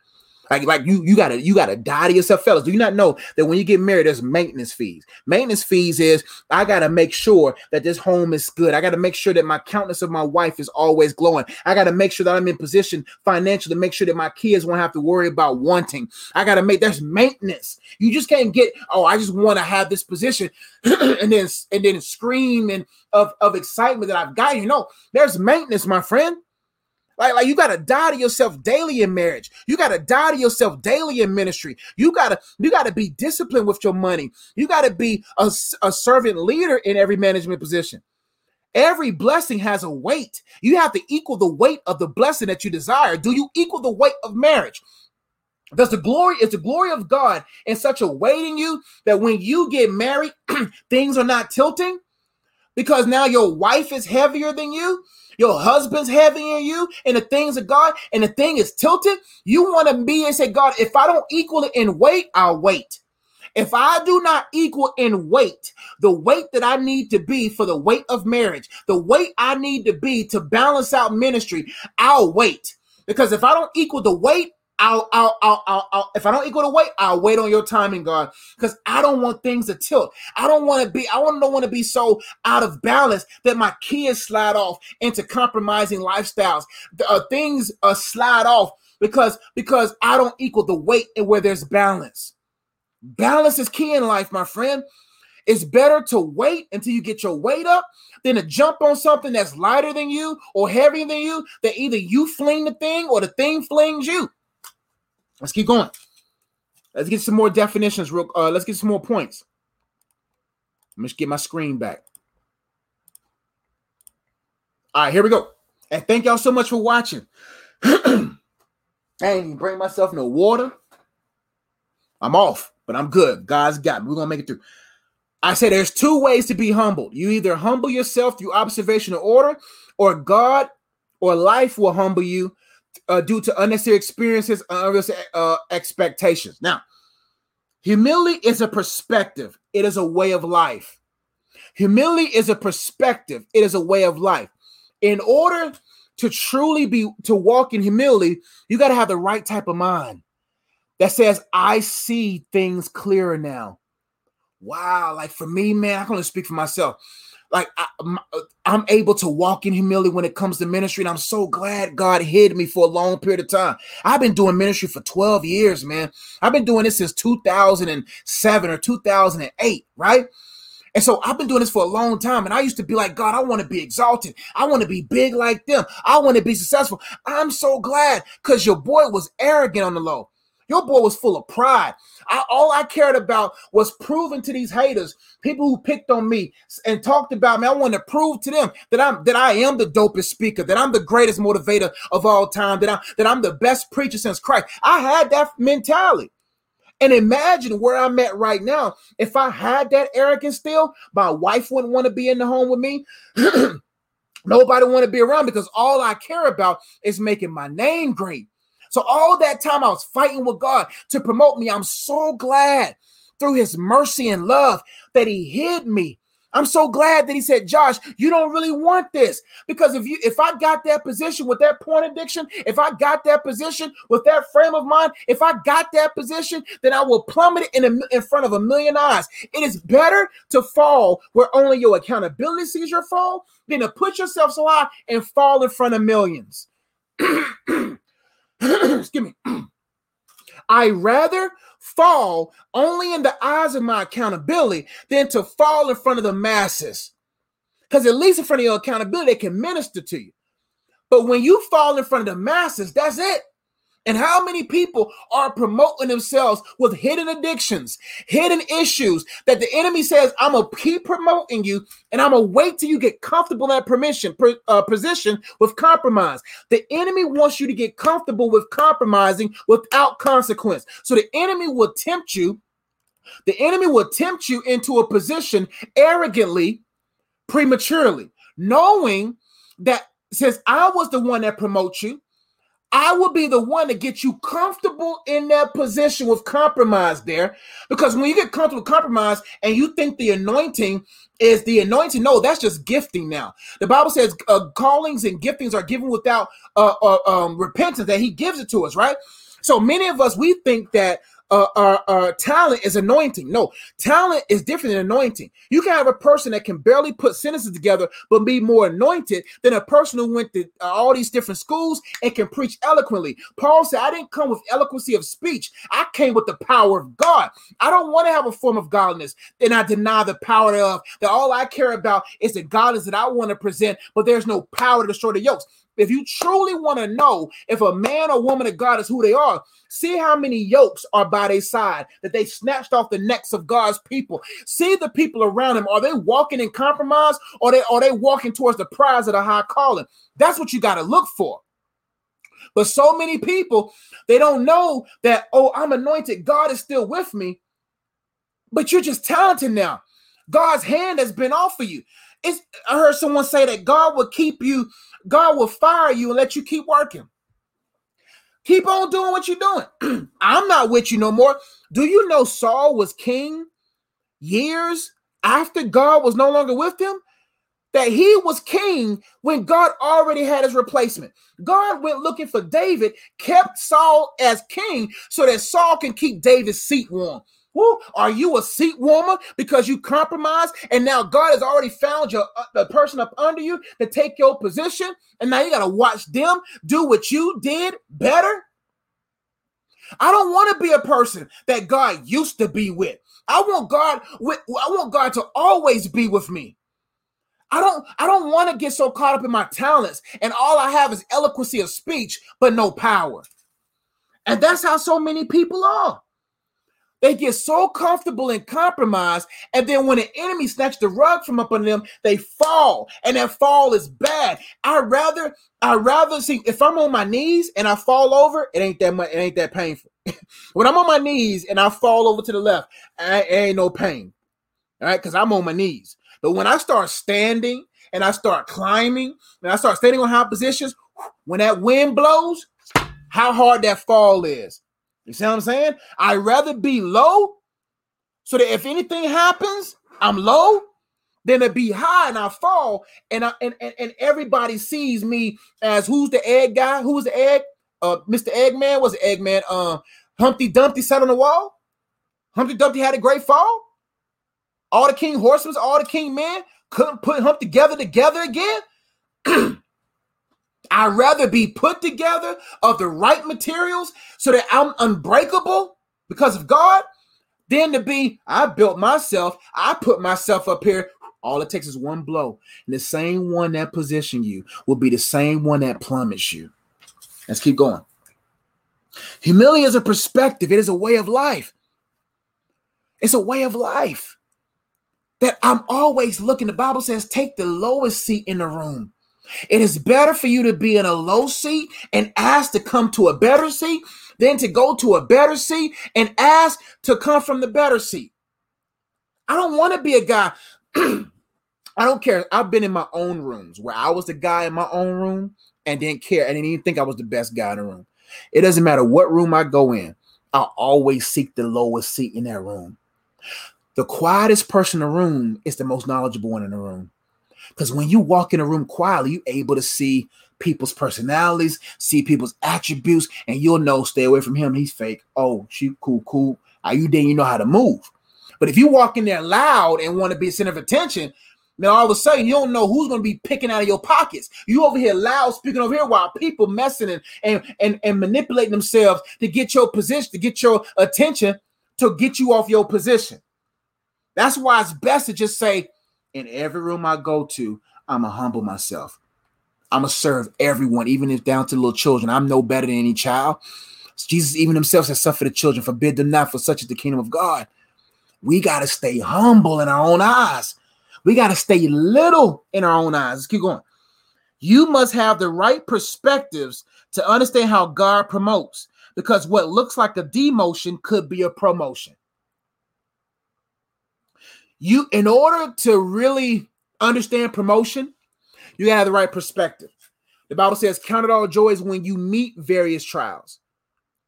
Like, like you you gotta you gotta die to yourself, fellas. Do you not know that when you get married, there's maintenance fees? Maintenance fees is I gotta make sure that this home is good. I gotta make sure that my countenance of my wife is always glowing. I gotta make sure that I'm in position financially to make sure that my kids won't have to worry about wanting. I gotta make there's maintenance. You just can't get, oh, I just want to have this position and then and then scream and of, of excitement that I've got. You know, there's maintenance, my friend. Like, like you got to die to yourself daily in marriage. You got to die to yourself daily in ministry. You got to you got to be disciplined with your money. You got to be a, a servant leader in every management position. Every blessing has a weight. You have to equal the weight of the blessing that you desire. Do you equal the weight of marriage? Does the glory, is the glory of God in such a way in you that when you get married, things are not tilting? Because now your wife is heavier than you. Your husband's heavier than you and the things of God and the thing is tilted. You want to be and say, God, if I don't equal it in weight, I'll wait. If I do not equal in weight, the weight that I need to be for the weight of marriage, the weight I need to be to balance out ministry, I'll wait. Because if I don't equal the weight, I'll, I'll, I'll, I'll, I'll, if I don't equal the weight, I'll wait on your timing, God, because I don't want things to tilt. I don't want to be, I don't want to be so out of balance that my kids slide off into compromising lifestyles. The, uh, things uh, slide off because, because I don't equal the weight and where there's balance. Balance is key in life, my friend. It's better to wait until you get your weight up than to jump on something that's lighter than you or heavier than you, that either you fling the thing or the thing flings you. Let's keep going. Let's get some more definitions. Real, uh, let's get some more points. Let me just get my screen back. All right, here we go. And thank y'all so much for watching. I ain't even bring myself no water. I'm off, but I'm good. God's got me. We're going to make it through. I say there's two ways to be humbled. You either humble yourself through observation or order, or God or life will humble you uh, due to unnecessary experiences, unnecessary uh, expectations. Now, humility is a perspective. It is a way of life. Humility is a perspective. It is a way of life. In order to truly be, to walk in humility, you got to have the right type of mind that says, I see things clearer now. Wow, like for me, man, I can only speak for myself. Like I, I'm able to walk in humility when it comes to ministry, and I'm so glad God hid me for a long period of time. I've been doing ministry for twelve years, man. I've been doing this since two thousand seven or two thousand eight, right? And so I've been doing this for a long time, and I used to be like, God, I want to be exalted. I want to be big like them. I want to be successful. I'm so glad, because your boy was arrogant on the low. Your boy was full of pride. I, all I cared about was proving to these haters, people who picked on me and talked about me. I wanted to prove to them that I'm that I am the dopest speaker, that I'm the greatest motivator of all time, that I'm that I'm the best preacher since Christ. I had that mentality. And imagine where I'm at right now. If I had that arrogance still, my wife wouldn't want to be in the home with me. Nobody want to be around, because all I care about is making my name great. So all that time I was fighting with God to promote me. I'm so glad through his mercy and love that he hid me. I'm so glad that he said, Josh, you don't really want this. Because if you, if I got that position with that porn addiction, if I got that position with that frame of mind, if I got that position, then I will plummet in, a, in front of a million eyes. It is better to fall where only your accountability sees your fall than to put yourself so high and fall in front of millions. Excuse me. I rather fall only in the eyes of my accountability than to fall in front of the masses. Because at least in front of your accountability, they can minister to you. But when you fall in front of the masses, that's it. And how many people are promoting themselves with hidden addictions, hidden issues that the enemy says, I'm going to keep promoting you, and I'm going to wait till you get comfortable in that permission, per, uh, position with compromise. The enemy wants you to get comfortable with compromising without consequence. So the enemy will tempt you. The enemy will tempt you into a position arrogantly, prematurely, knowing that since I was the one that promotes you, I will be the one to get you comfortable in that position with compromise there. Because when you get comfortable with compromise and you think the anointing is the anointing, no, that's just gifting now. The Bible says uh, callings and giftings are given without uh, uh, um, repentance, that he gives it to us, right? So many of us, we think that uh, our, our talent is anointing. No, talent is different than anointing. You can have a person that can barely put sentences together but be more anointed than a person who went to uh, all these different schools and can preach eloquently. Paul said, I didn't come with eloquency of speech. I came with the power of God. I don't want to have a form of godliness. Then I deny the power thereof, that all I care about is the godliness that I want to present, but there's no power to destroy the yokes. If you truly want to know if a man or woman of God is who they are, see how many yokes are by their side that they snatched off the necks of God's people. See the people around them. Are they walking in compromise, or they, are they walking towards the prize of the high calling? That's what you got to look for. But so many people, they don't know that, oh, I'm anointed. God is still with me. But you're just talented now. God's hand has been off of you. It's, I heard someone say that God will keep you, God will fire you and let you keep working. Keep on doing what you're doing. I'm not with you no more. Do you know Saul was king years after God was no longer with him? that he was king when God already had his replacement. God went looking for David, kept Saul as king so that Saul can keep David's seat warm. Woo. Are you a seat warmer because you compromised and now God has already found your uh, the person up under you to take your position, and now you got to watch them do what you did better? I don't want to be a person that God used to be with. I want God with, I want God to always be with me. I don't I don't want to get so caught up in my talents and all I have is eloquence of speech but no power. And that's how so many people are. They get so comfortable in compromise, and then when the enemy snatches the rug from up under them, they fall, and that fall is bad. I rather, I rather see if I'm on my knees and I fall over, it ain't that much, it ain't that painful. When I'm on my knees and I fall over to the left, I, it ain't no pain, all right, because I'm on my knees. But when I start standing and I start climbing and I start standing on high positions, when that wind blows, how hard that fall is. You see what I'm saying? I'd rather be low so that if anything happens, I'm low, than to be high and I fall and I and, and, and everybody sees me as who's the egg guy? Who's the egg? Uh, Mister Eggman? What's the Eggman? Uh, Humpty Dumpty sat on the wall. Humpty Dumpty had a great fall. All the king horsemen, all the king men couldn't put Humpty together together again. I'd rather be put together of the right materials so that I'm unbreakable because of God than to be, I built myself, I put myself up here. All it takes is one blow. And the same one that positioned you will be the same one that plummets you. Let's keep going. Humility is a perspective. It is a way of life. It's a way of life that I'm always looking. The Bible says, take the lowest seat in the room. It is better for you to be in a low seat and ask to come to a better seat than to go to a better seat and ask to come from the better seat. I don't want to be a guy. I don't care. I've been in my own rooms where I was the guy in my own room and didn't care. I didn't even think I was the best guy in the room. It doesn't matter what room I go in. I always seek the lowest seat in that room. The quietest person in the room is the most knowledgeable one in the room. Because when you walk in a room quietly, you're able to see people's personalities, see people's attributes, and you'll know, stay away from him. He's fake. Oh, she cool, cool. Are you there? You know how to move. But if you walk in there loud and want to be a center of attention, then all of a sudden you don't know who's going to be picking out of your pockets. You over here loud speaking over here while people messing and, and, and, and manipulating themselves to get your position, to get your attention, to get you off your position. That's why it's best to just say, in every room I go to, I'm going to humble myself. I'm going to serve everyone, even if down to little children. I'm no better than any child. Jesus even himself said, suffer the children, forbid them not, for such is the kingdom of God. We got to stay humble in our own eyes. We got to stay little in our own eyes. Let's keep going. You must have the right perspectives to understand how God promotes, because what looks like a demotion could be a promotion. You, in order to really understand promotion, you gotta have the right perspective. The Bible says, count it all joy when you meet various trials,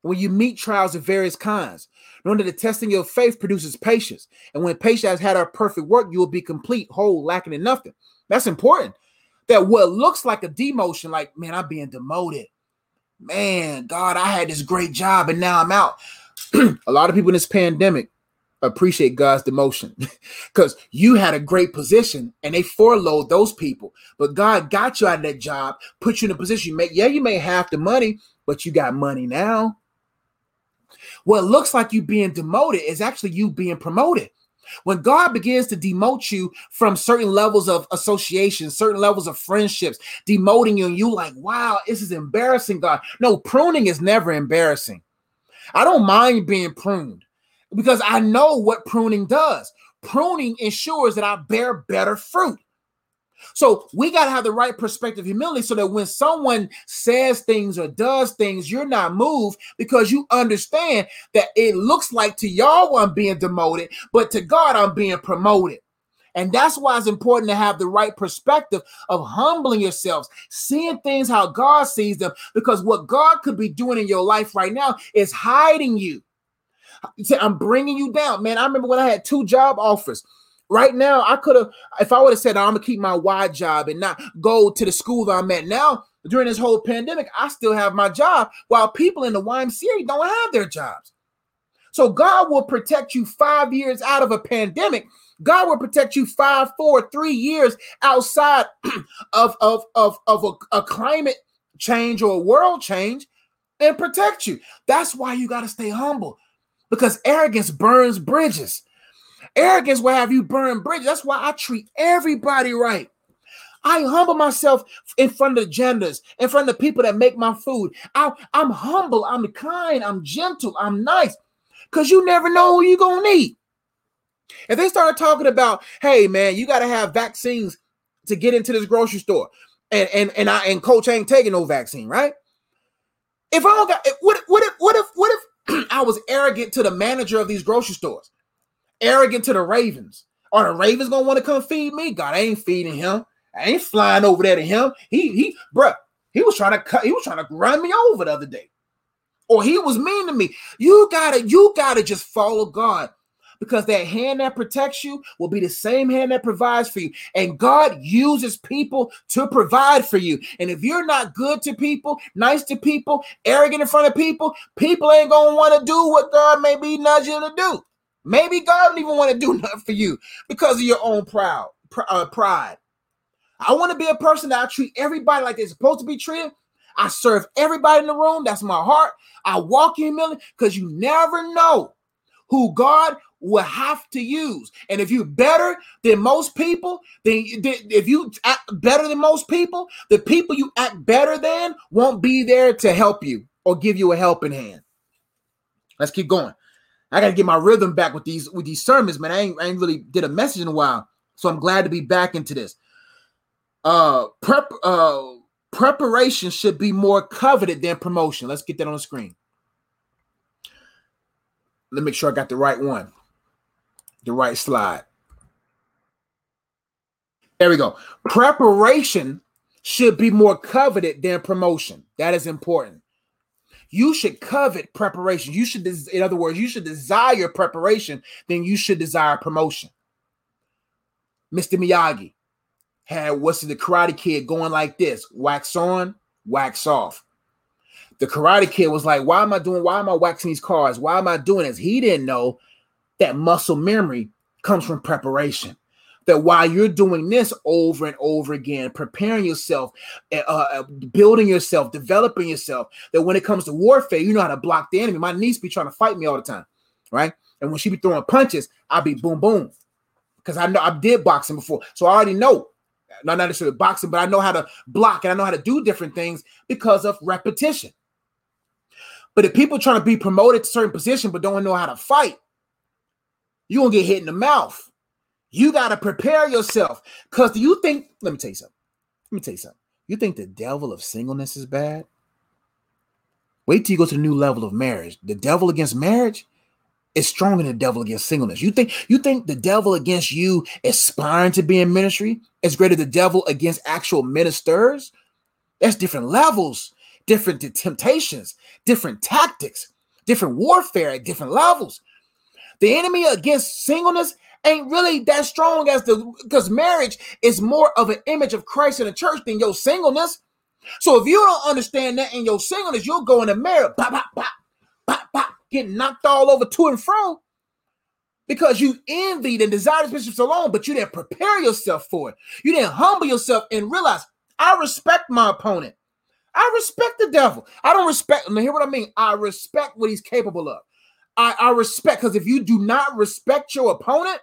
when you meet trials of various kinds. Knowing that the testing of your faith produces patience. And when patience has had our perfect work, you will be complete, whole, lacking in nothing. That's important. That what looks like a demotion, like, man, I'm being demoted. Man, God, I had this great job and now I'm out. A lot of people in this pandemic appreciate God's demotion because you had a great position and they foreload those people, but God got you out of that job, put you in a position you make. Yeah, you made half the money, but you got money now. What looks like you being demoted is actually you being promoted. When God begins to demote you from certain levels of association, certain levels of friendships, demoting you and you like, wow, this is embarrassing, God. No, pruning is never embarrassing. I don't mind being pruned, because I know what pruning does. Pruning ensures that I bear better fruit. So we got to have the right perspective, humility, so that when someone says things or does things, you're not moved because you understand that it looks like to y'all I'm being demoted, but to God I'm being promoted. And that's why it's important to have the right perspective of humbling yourselves, seeing things how God sees them, because what God could be doing in your life right now is hiding you. I'm bringing you down, man. I remember when I had two job offers. Right now, I could have, if I would have said, I'm going to keep my Y job and not go to the school that I'm at now, during this whole pandemic, I still have my job, while people in the Y M C A don't have their jobs. So God will protect you five years out of a pandemic. God will protect you five, four, three years outside of, of, of, of a, a climate change or a world change and protect you. That's why you got to stay humble, because arrogance burns bridges. Arrogance will have you burn bridges. That's why I treat everybody right. I humble myself in front of the genders, in front of the people that make my food. I, I'm humble. I'm kind. I'm gentle. I'm nice. Because you never know who you're going to need. If they start talking about, hey, man, you got to have vaccines to get into this grocery store. And and and I and Coach ain't taking no vaccine, right? If I don't got, what, what if, what if, what if I was arrogant to the manager of these grocery stores? Arrogant to the Ravens? Are the Ravens going to want to come feed me? God, I ain't feeding him. I ain't flying over there to him. He, he, bruh, he was trying to cut, he was trying to run me over the other day. Or he was mean to me. You gotta, you gotta just follow God, because that hand that protects you will be the same hand that provides for you. And God uses people to provide for you. And if you're not good to people, nice to people, arrogant in front of people, people ain't gonna want to do what God may be nudging you to do. Maybe God don't even want to do nothing for you because of your own proud, uh, pride. I want to be a person that I treat everybody like they're supposed to be treated. I serve everybody in the room. That's my heart. I walk in humility, because you never know who God will have to use. And if you're better than most people, then if you act better than most people, the people you act better than won't be there to help you or give you a helping hand. Let's keep going. I got to get my rhythm back with these with these sermons, man. I ain't, I ain't really did a message in a while, so I'm glad to be back into this. Uh, prep, uh, preparation should be more coveted than promotion. Let's get that on the screen. Let me make sure I got the right one, the right slide. There we go. Preparation should be more coveted than promotion. That is important. You should covet preparation. You should, des- in other words, you should desire preparation than you should desire promotion. Mister Miyagi had what's the Karate Kid going like this: wax on, wax off. The Karate Kid was like, why am I doing, why am I waxing these cars? Why am I doing this? He didn't know that muscle memory comes from preparation. That while you're doing this over and over again, preparing yourself, uh, building yourself, developing yourself, that when it comes to warfare, you know how to block the enemy. My niece be trying to fight me all the time, right? And when she be throwing punches, I be boom, boom. Because I know I did boxing before. So I already know. Not necessarily boxing, but I know how to block and I know how to do different things because of repetition. But if people trying to be promoted to a certain position but don't know how to fight, you're going to get hit in the mouth. You got to prepare yourself. Because do you think, let me tell you something. Let me tell you something. You think the devil of singleness is bad? Wait till you go to the new level of marriage. The devil against marriage is stronger than the devil against singleness. You think you think the devil against you aspiring to be in ministry is greater than the devil against actual ministers? That's different levels, different temptations, different tactics, different warfare at different levels. The enemy against singleness ain't really that strong as the, because marriage is more of an image of Christ in the church than your singleness. So if you don't understand that in your singleness, you'll go in the mirror, pop, pop, pop, pop, pop, getting knocked all over to and fro because you envied and desired bishops alone, but you didn't prepare yourself for it. You didn't humble yourself and realize, I respect my opponent. I respect the devil. I don't respect, now hear what I mean. I respect what he's capable of. I, I respect, because if you do not respect your opponent,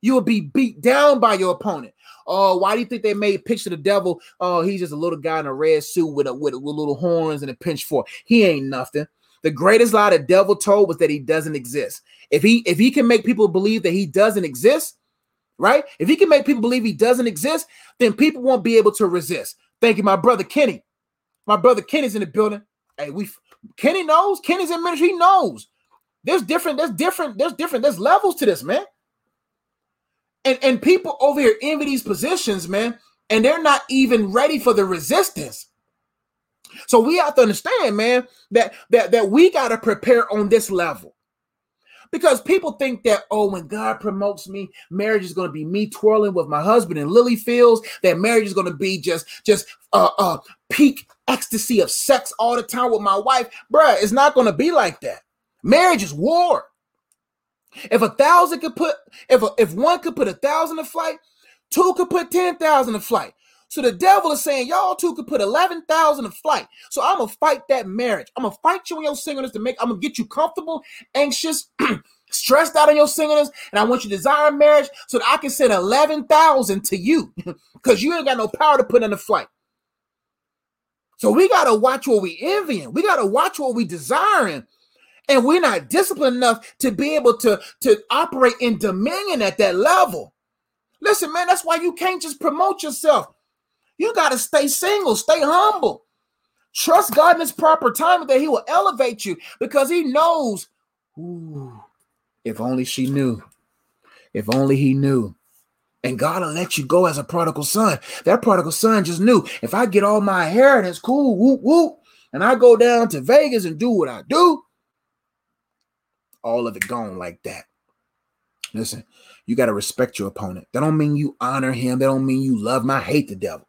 you will be beat down by your opponent. Oh, why do you think they made a picture of the devil? Oh, he's just a little guy in a red suit with a, with, with little horns and a pinchfork. He ain't nothing. The greatest lie the devil told was that he doesn't exist. If he if he can make people believe that he doesn't exist, right? If he can make people believe he doesn't exist, then people won't be able to resist. Thank you, my brother Kenny. My brother Kenny's in the building. Hey, we Kenny knows. Kenny's in ministry. He knows. There's different. There's different. There's different. There's levels to this, man. And and people over here envy these positions, man, and they're not even ready for the resistance. So we have to understand, man, that, that, that we got to prepare on this level. Because people think that, oh, when God promotes me, marriage is going to be me twirling with my husband in lily fields, that marriage is going to be just, just uh, uh, peak ecstasy of sex all the time with my wife. Bruh, it's not going to be like that. Marriage is war. If a thousand could put, if a, if one could put a thousand to flight, two could put ten thousand to flight. So the devil is saying, y'all two could put eleven thousand to flight. So I'm going to fight that marriage. I'm going to fight you in your singleness to make, I'm going to get you comfortable, anxious, stressed out in your singleness. And I want you to desire marriage so that I can send eleven thousand to you because you ain't got no power to put in the flight. So we got to watch what we envying. We got to watch what we desiring. And we're not disciplined enough to be able to, to operate in dominion at that level. Listen, man, that's why you can't just promote yourself. You got to stay single, stay humble. Trust God in his proper time that he will elevate you because he knows, ooh, if only she knew, if only he knew. And God will let you go as a prodigal son. That prodigal son just knew, if I get all my inheritance, cool, whoop, whoop, and I go down to Vegas and do what I do, all of it gone like that. Listen, you got to respect your opponent. That don't mean you honor him. That don't mean you love him. I hate the devil,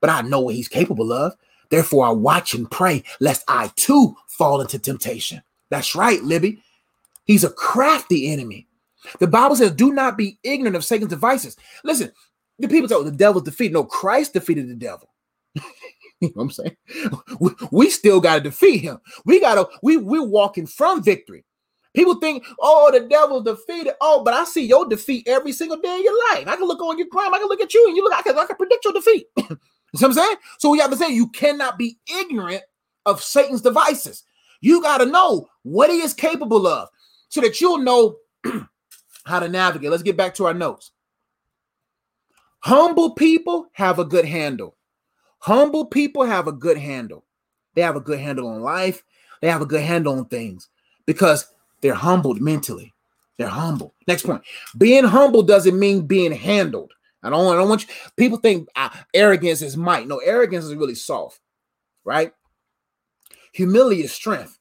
but I know what he's capable of. Therefore, I watch and pray lest I too fall into temptation. That's right, Libby. He's a crafty enemy. The Bible says, do not be ignorant of Satan's devices. Listen, the people say, oh, the devil's defeated. No, Christ defeated the devil. You know what I'm saying? We, we still got to defeat him. We got to, we, we're walking from victory. People think, oh, the devil defeated. Oh, but I see your defeat every single day of your life. I can look on your crime. I can look at you and you look, I can, I can predict your defeat. You know what I'm saying? So we have to say, you cannot be ignorant of Satan's devices. You got to know what he is capable of so that you'll know how to navigate. Let's get back to our notes. Humble people have a good handle. Humble people have a good handle. They have a good handle on life. They have a good handle on things because they're humbled mentally. They're humble. Next point. Being humble doesn't mean being handled. I don't, I don't want you. People think uh, arrogance is might. No, arrogance is really soft, right? Humility is strength.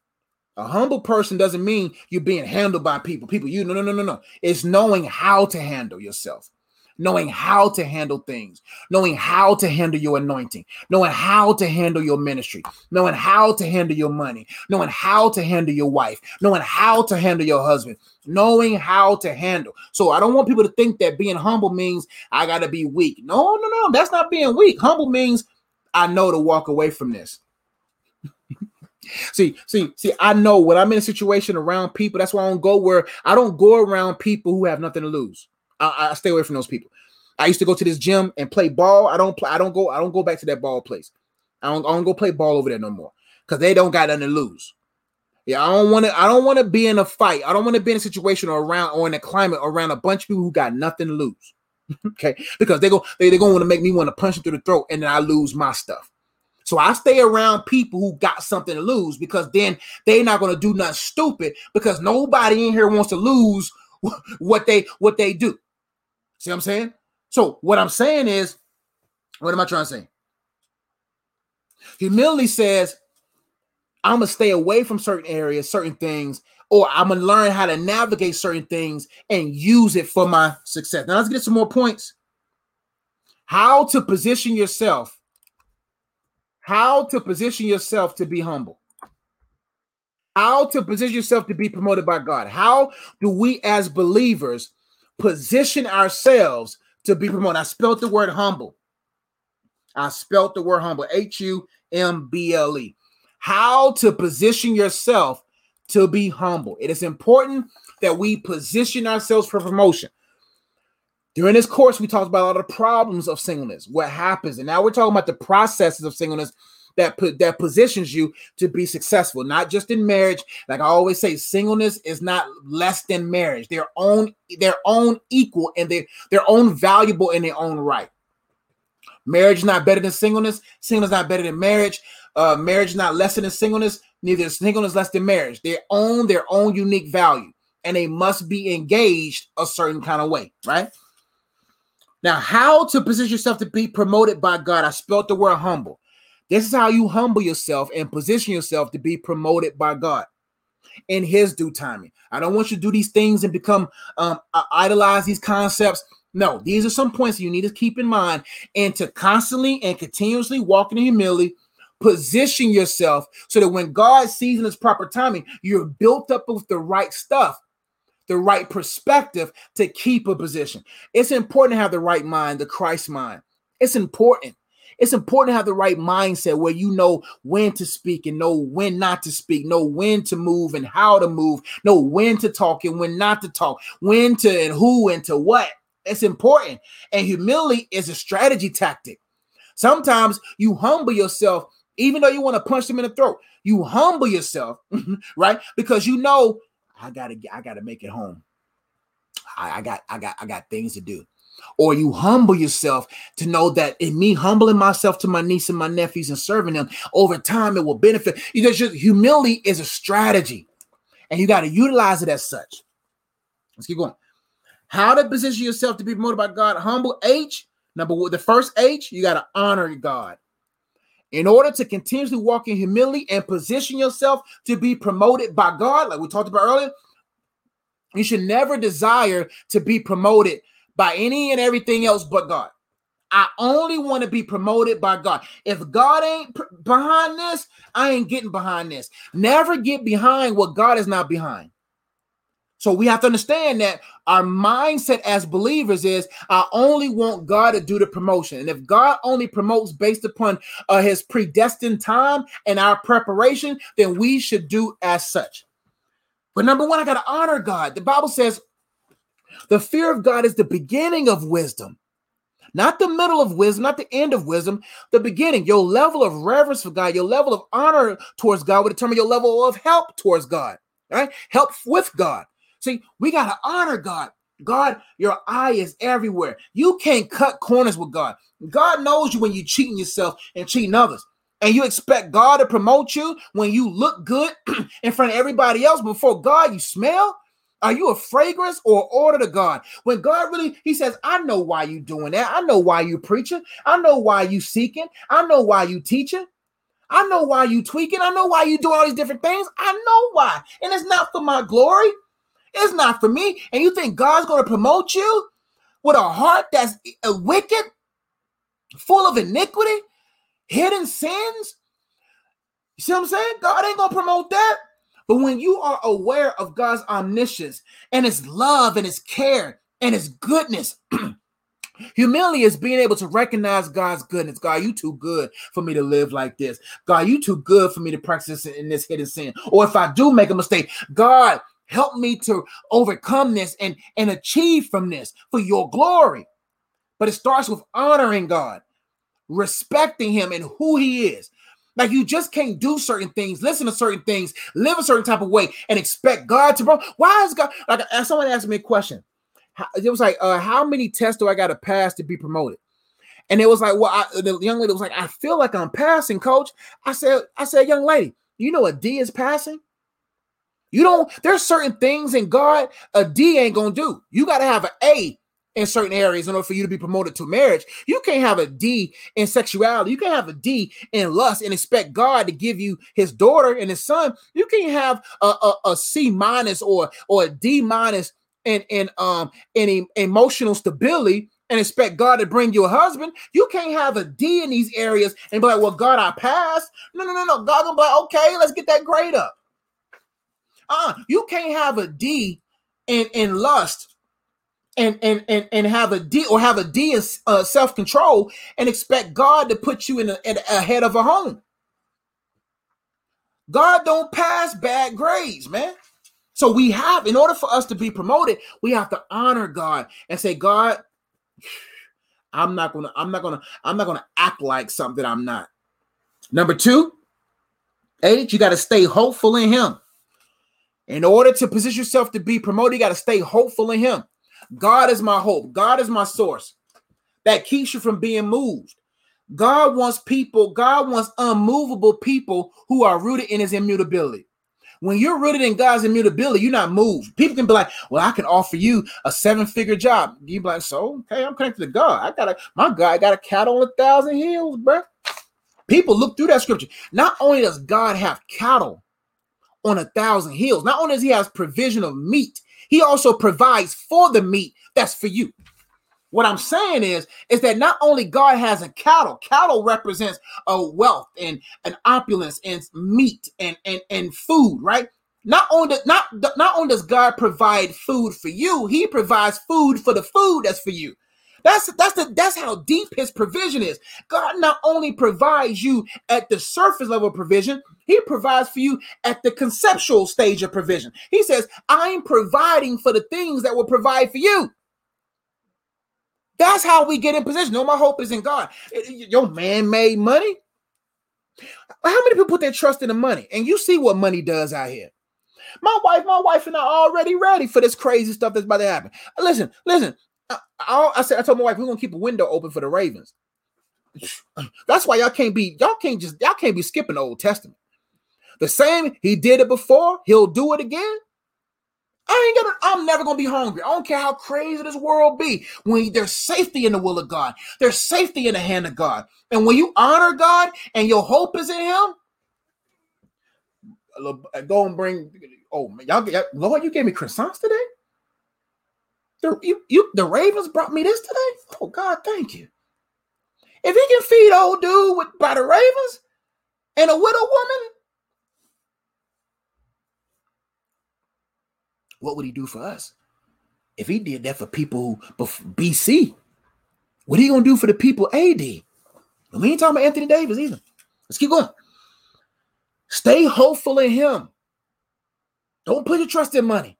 A humble person doesn't mean you're being handled by people. People, you, no, no, no, no, no. It's knowing how to handle yourself, knowing how to handle things, knowing how to handle your anointing, knowing how to handle your ministry, knowing how to handle your money, knowing how to handle your wife, knowing how to handle your husband, knowing how to handle. So I don't want people to think that being humble means I got to be weak. No, no, no, that's not being weak. Humble means I know to walk away from this. See, see, see, I know when I'm in a situation around people, that's why I don't go where I don't go around people who have nothing to lose. I, I stay away from those people. I used to go to this gym and play ball. I don't play. I don't go. I don't go back to that ball place. I don't, I don't go play ball over there no more because they don't got nothing to lose. Yeah, I don't want to. I don't want to be in a fight. I don't want to be in a situation or around or in a climate around a bunch of people who got nothing to lose. Okay, because they go they they're gonna want to make me want to punch them through the throat and then I lose my stuff. So I stay around people who got something to lose because then they're not gonna do nothing stupid because nobody in here wants to lose what they what they do. See what I'm saying? So what I'm saying is, what am I trying to say? Humility says, I'm going to stay away from certain areas, certain things, or I'm going to learn how to navigate certain things and use it for my success. Now let's get some more points. How to position yourself. How to position yourself to be humble. How to position yourself to be promoted by God. How do we as believers position ourselves to be promoted? I spelled the word humble. I spelled the word humble. H U M B L E. How to position yourself to be humble. It is important that we position ourselves for promotion. During this course, we talked about a lot of the problems of singleness, what happens. And now we're talking about the processes of singleness that put that positions you to be successful, not just in marriage. Like I always say, singleness is not less than marriage. Their own, their own equal and their, their own valuable in their own right. Marriage is not better than singleness. Singleness is not better than marriage. Uh, marriage is not lesser than singleness. Neither is singleness less than marriage. They own their own unique value and they must be engaged a certain kind of way, right? Now, how to position yourself to be promoted by God. I spelled the word humble. This is how you humble yourself and position yourself to be promoted by God. in his due timing. I don't want you to do these things and become um, idolize these concepts. No, these are some points you need to keep in mind, and to constantly and continuously walk in humility, position yourself so that when God sees in his proper timing, you're built up with the right stuff, the right perspective to keep a position. It's important to have the right mind, the Christ mind. It's important. It's important to have the right mindset where you know when to speak and know when not to speak, know when to move and how to move, know when to talk and when not to talk, when to and who and to what. It's important. And humility is a strategy tactic. Sometimes you humble yourself, even though you want to punch them in the throat. You humble yourself, right? Because you know, I gotta, I gotta make it home. I, I got, I got, I got things to do. Or you humble yourself to know that in me humbling myself to my niece and my nephews and serving them, over time it will benefit. You know, just, humility is a strategy, and you got to utilize it as such. Let's keep going. How to position yourself to be promoted by God. Humble H. Number one, the first H, you got to honor God. In order to continuously walk in humility and position yourself to be promoted by God, like we talked about earlier, you should never desire to be promoted by any and everything else but God. I only want to be promoted by God. If God ain't pr- behind this, I ain't getting behind this. Never get behind what God is not behind. So we have to understand that our mindset as believers is, I only want God to do the promotion. And if God only promotes based upon uh, his predestined time and our preparation, then we should do as such. But number one, I got to honor God. The Bible says, the fear of God is the beginning of wisdom, not the middle of wisdom, not the end of wisdom, the beginning. Your level of reverence for God, your level of honor towards God will determine your level of help towards God, right? Help with God. See, we got to honor God. God, your eye is everywhere. You can't cut corners with God. God knows you when you're cheating yourself and cheating others. And you expect God to promote you when you look good in front of everybody else. Before God, you smell? Are you a fragrance or order to God? When God really, he says, I know why you doing that. I know why you preaching. I know why you seeking. I know why you teaching. I know why you tweaking. I know why you doing all these different things. I know why. And it's not for my glory. It's not for me. And you think God's going to promote you with a heart that's wicked, full of iniquity, hidden sins? You see what I'm saying? God ain't going to promote that. But when you are aware of God's omniscience and his love and his care and his goodness, humility is being able to recognize God's goodness. God, you too good for me to live like this. God, you too good for me to practice in this hidden sin. Or if I do make a mistake, God, help me to overcome this and, and achieve from this for your glory. But it starts with honoring God, respecting him and who he is. Like, you just can't do certain things, listen to certain things, live a certain type of way, and expect God to bro. Why is God? Like, someone asked me a question. It was like, uh, how many tests do I got to pass to be promoted? And it was like, well, I, the young lady was like, I feel like I'm passing, coach. I said, I said, young lady, you know a D is passing? You don't. There's certain things in God a D ain't gonna do. You got to have an A in certain areas in order for you to be promoted to marriage. You can't have a D in sexuality. You can't have a D in lust and expect God to give you his daughter and his son. You can't have a, a, a C minus or or a D minus in in um in emotional stability and expect God to bring you a husband. You can't have a D in these areas and be like, well, God, I passed. No, no, no, no. God gonna be like, okay, let's get that grade up. Uh, you can't have a D in in lust and and and and have a D or have a D in uh, self-control and expect God to put you in a, in a head of a home. God don't pass bad grades, man. So we have, in order for us to be promoted, we have to honor God and say, God, I'm not gonna, I'm not gonna, I'm not gonna act like something I'm not. Number two, eight, you got to stay hopeful in him. In order to position yourself to be promoted, you got to stay hopeful in him. God is my hope. God is my source. That keeps you from being moved. God wants people, God wants unmovable people who are rooted in his immutability. When you're rooted in God's immutability, you're not moved. People can be like, well, I can offer you a seven-figure job. You be like, so, okay, I'm connected to God. I got a, my God got a cat on a thousand hills, bro. People look through that scripture. Not only does God have cattle on a thousand hills. Not only does he have provision of meat, he also provides for the meat that's for you. What I'm saying is, is that not only God has a cattle, cattle represents a wealth and an opulence and meat and, and, and food, right? Not only, not, not only does God provide food for you, he provides food for the food that's for you. That's that's the that's how deep his provision is. God not only provides you at the surface level of provision, he provides for you at the conceptual stage of provision. He says, I'm providing for the things that will provide for you. That's how we get in position. No, my hope is in God. Your man-made money. How many people put their trust in the money? And you see what money does out here. My wife, my wife and I are already ready for this crazy stuff that's about to happen. Listen, listen. I, I, I said I told my wife we're gonna keep a window open for the Ravens. That's why y'all can't be y'all can't just y'all can't be skipping the Old Testament. The same, he did it before, he'll do it again. I ain't gonna I'm never gonna be hungry. I don't care how crazy this world be. When there's safety in the will of God, there's safety in the hand of God. And when you honor God and your hope is in him, go and bring oh man, y'all, y'all Lord, you gave me croissants today. The, you, you, the Ravens brought me this today? Oh, God, thank you. If he can feed old dude with, by the Ravens and a widow woman, what would he do for us? If he did that for people B C, what are you going to do for the people A D? And we ain't talking about Anthony Davis either. Let's keep going. Stay hopeful in him. Don't put your trust in money.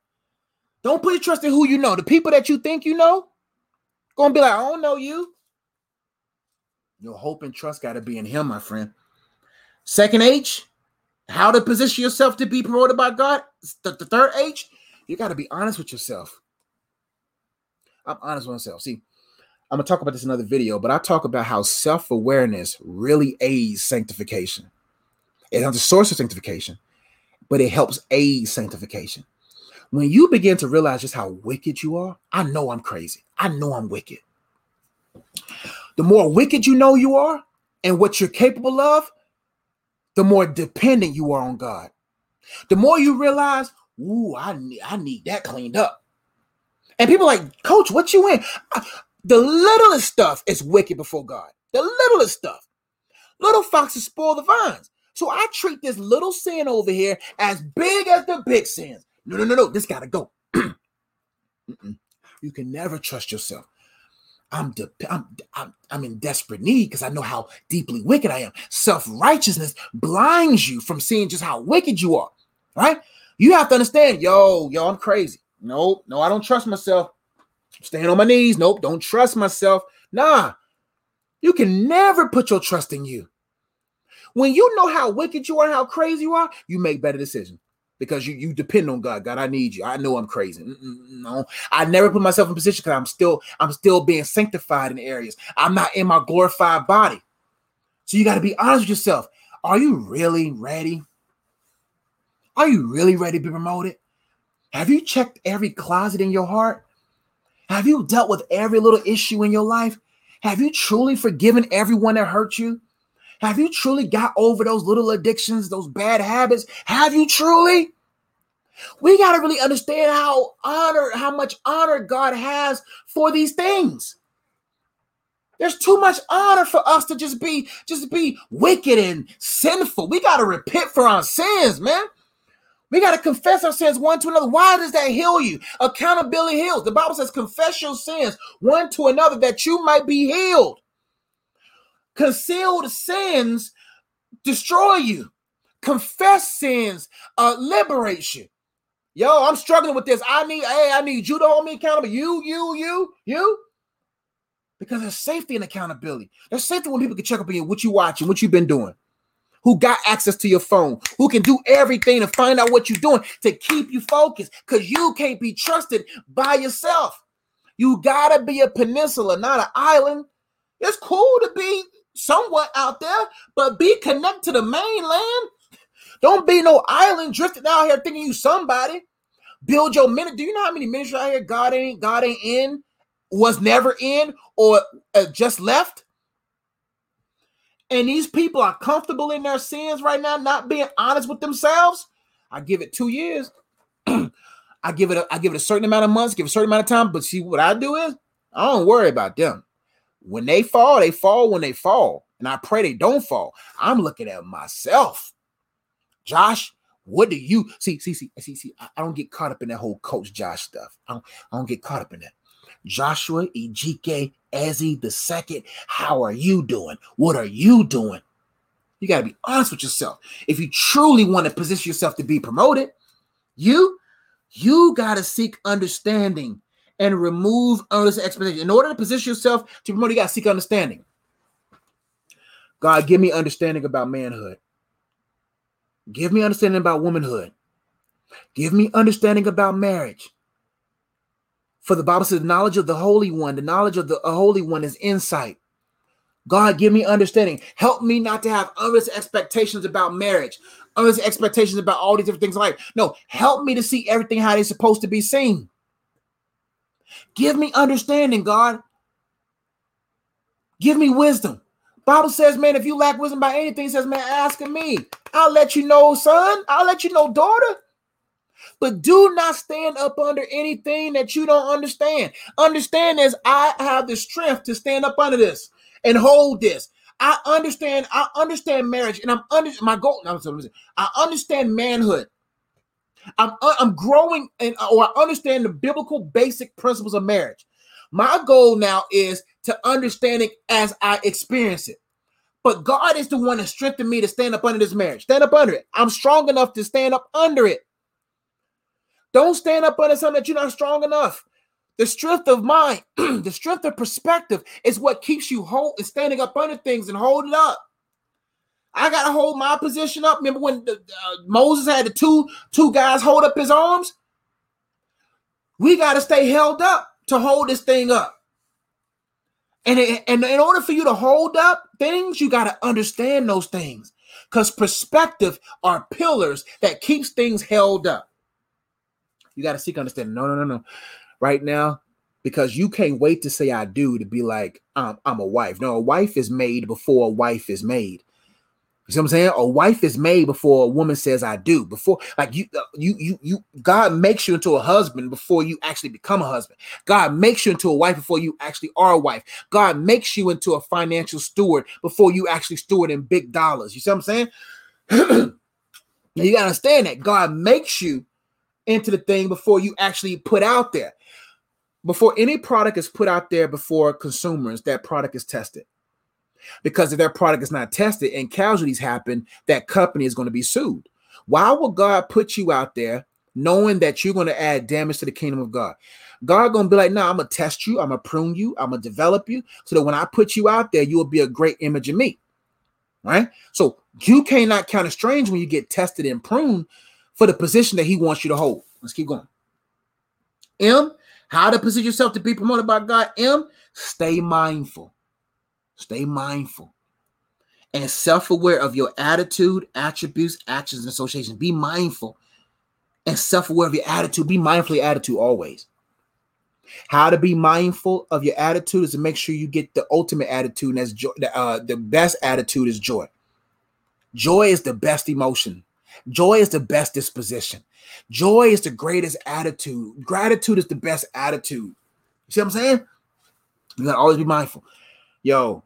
Don't put your trust in who you know. The people that you think you know, going to be like, I don't know you. Your hope and trust got to be in him, my friend. Second H, how to position yourself to be promoted by God. The, the third H, you got to be honest with yourself. I'm honest with myself. See, I'm going to talk about this in another video, but I talk about how self-awareness really aids sanctification. It's not the source of sanctification, but it helps aid sanctification. When you begin to realize just how wicked you are, I know I'm crazy. I know I'm wicked. The more wicked you know you are and what you're capable of, the more dependent you are on God. The more you realize, ooh, I need, I need that cleaned up. And people are like, Coach, what you in? The littlest stuff is wicked before God. The littlest stuff. Little foxes spoil the vines. So I treat this little sin over here as big as the big sins. No, no, no, no. This got to go. You can never trust yourself. I'm, de- I'm, I'm, I'm in desperate need because I know how deeply wicked I am. Self-righteousness blinds you from seeing just how wicked you are, right? You have to understand, yo, yo, I'm crazy. Nope, no, I don't trust myself. I'm staying on my knees. Nope, don't trust myself. Nah, you can never put your trust in you. When you know how wicked you are and how crazy you are, you make better decisions. Because you, you depend on God. God, I need you. I know I'm crazy. Mm-mm, no, I never put myself in position because I'm still I'm still being sanctified in areas. I'm not in my glorified body. So you got to be honest with yourself. Are you really ready? Are you really ready to be promoted? Have you checked every closet in your heart? Have you dealt with every little issue in your life? Have you truly forgiven everyone that hurt you? Have you truly got over those little addictions, those bad habits? Have you truly? We got to really understand how honor, how much honor God has for these things. There's too much honor for us to just be, just be wicked and sinful. We got to repent for our sins, man. We got to confess our sins one to another. Why does that heal you? Accountability heals. The Bible says, confess your sins one to another that you might be healed. Concealed sins destroy you. Confessed sins uh, liberates you. Yo, I'm struggling with this. I need, hey, I need you to hold me accountable. You, you, you, you. Because there's safety in accountability. There's safety when people can check up on you, what you watching, what you've been doing, who got access to your phone, who can do everything to find out what you're doing to keep you focused. Because you can't be trusted by yourself. You gotta be a peninsula, not an island. It's cool to be somewhat out there, but be connected to the mainland. Don't be no island drifted out here thinking you somebody. Build your ministry. Do you know how many ministries out here God ain't God ain't in, was never in, or uh, just left? And these people are comfortable in their sins right now, not being honest with themselves. I give it two years. I give it a, I give it a certain amount of months, give it a certain amount of time. But see, what I do is I don't worry about them. When they fall, they fall when they fall. And I pray they don't fall. I'm looking at myself. Josh, what do you see? See, see, see, see. I don't get caught up in that whole Coach Josh stuff. I don't, I don't get caught up in that. Joshua Ejike Ezi the Second, how are you doing? What are you doing? You got to be honest with yourself. If you truly want to position yourself to be promoted, you, you got to seek understanding and remove unrealistic expectations. In order to position yourself to be promoted, you got to seek understanding. God, give me understanding about manhood. Give me understanding about womanhood. Give me understanding about marriage. For the Bible says, knowledge of the Holy One, the knowledge of the Holy One is insight. God, give me understanding. Help me not to have unrealistic expectations about marriage, unrealistic expectations about all these different things in life. No, help me to see everything how they're supposed to be seen. Give me understanding, God. Give me wisdom. Bible says, man, if you lack wisdom by anything, it says, man, ask of me. I'll let you know, son. I'll let you know, daughter. But do not stand up under anything that you don't understand. Understand this, I have the strength to stand up under this and hold this. I understand, I understand marriage, and I'm under my goal. No, I'm sorry, I understand manhood. I'm I'm growing and or I understand the biblical basic principles of marriage. My goal now is to understand it as I experience it. But God is the one that strengthened me to stand up under this marriage. Stand up under it. I'm strong enough to stand up under it. Don't stand up under something that you're not strong enough. The strength of mind, the strength of perspective is what keeps you hold and standing up under things and holding up. I got to hold my position up. Remember when the, uh, Moses had the two, two guys hold up his arms? We got to stay held up to hold this thing up. And, it, and in order for you to hold up things, you got to understand those things. Because perspective are pillars that keeps things held up. You got to seek understanding. No, no, no, no. Right now, because you can't wait to say I do to be like, I'm, I'm a wife. No, a wife is made before a wife is made. You see what I'm saying? A wife is made before a woman says I do. Before, like you, you, you, you, God makes you into a husband before you actually become a husband. God makes you into a wife before you actually are a wife. God makes you into a financial steward before you actually steward in big dollars. You see what I'm saying? You got to understand that God makes you into the thing before you actually put out there. Before any product is put out there before consumers, that product is tested. Because if that product is not tested and casualties happen, that company is going to be sued. Why would God put you out there knowing that you're going to add damage to the kingdom of God? God going to be like, no, nah, I'm going to test you. I'm going to prune you. I'm going to develop you so that when I put you out there, you will be a great image of me. Right? So you cannot count as strange when you get tested and pruned for the position that he wants you to hold. Let's keep going. M, how to position yourself to be promoted by God. M, stay mindful. Stay mindful and self-aware of your attitude, attributes, actions, and associations. Be mindful and self-aware of your attitude. Be mindful of your attitude always. How to be mindful of your attitude is to make sure you get the ultimate attitude, and that's joy. Uh, the best attitude is joy. Joy is the best emotion. Joy is the best disposition. Joy is the greatest attitude. Gratitude is the best attitude. You see what I'm saying? You gotta always be mindful. Yo,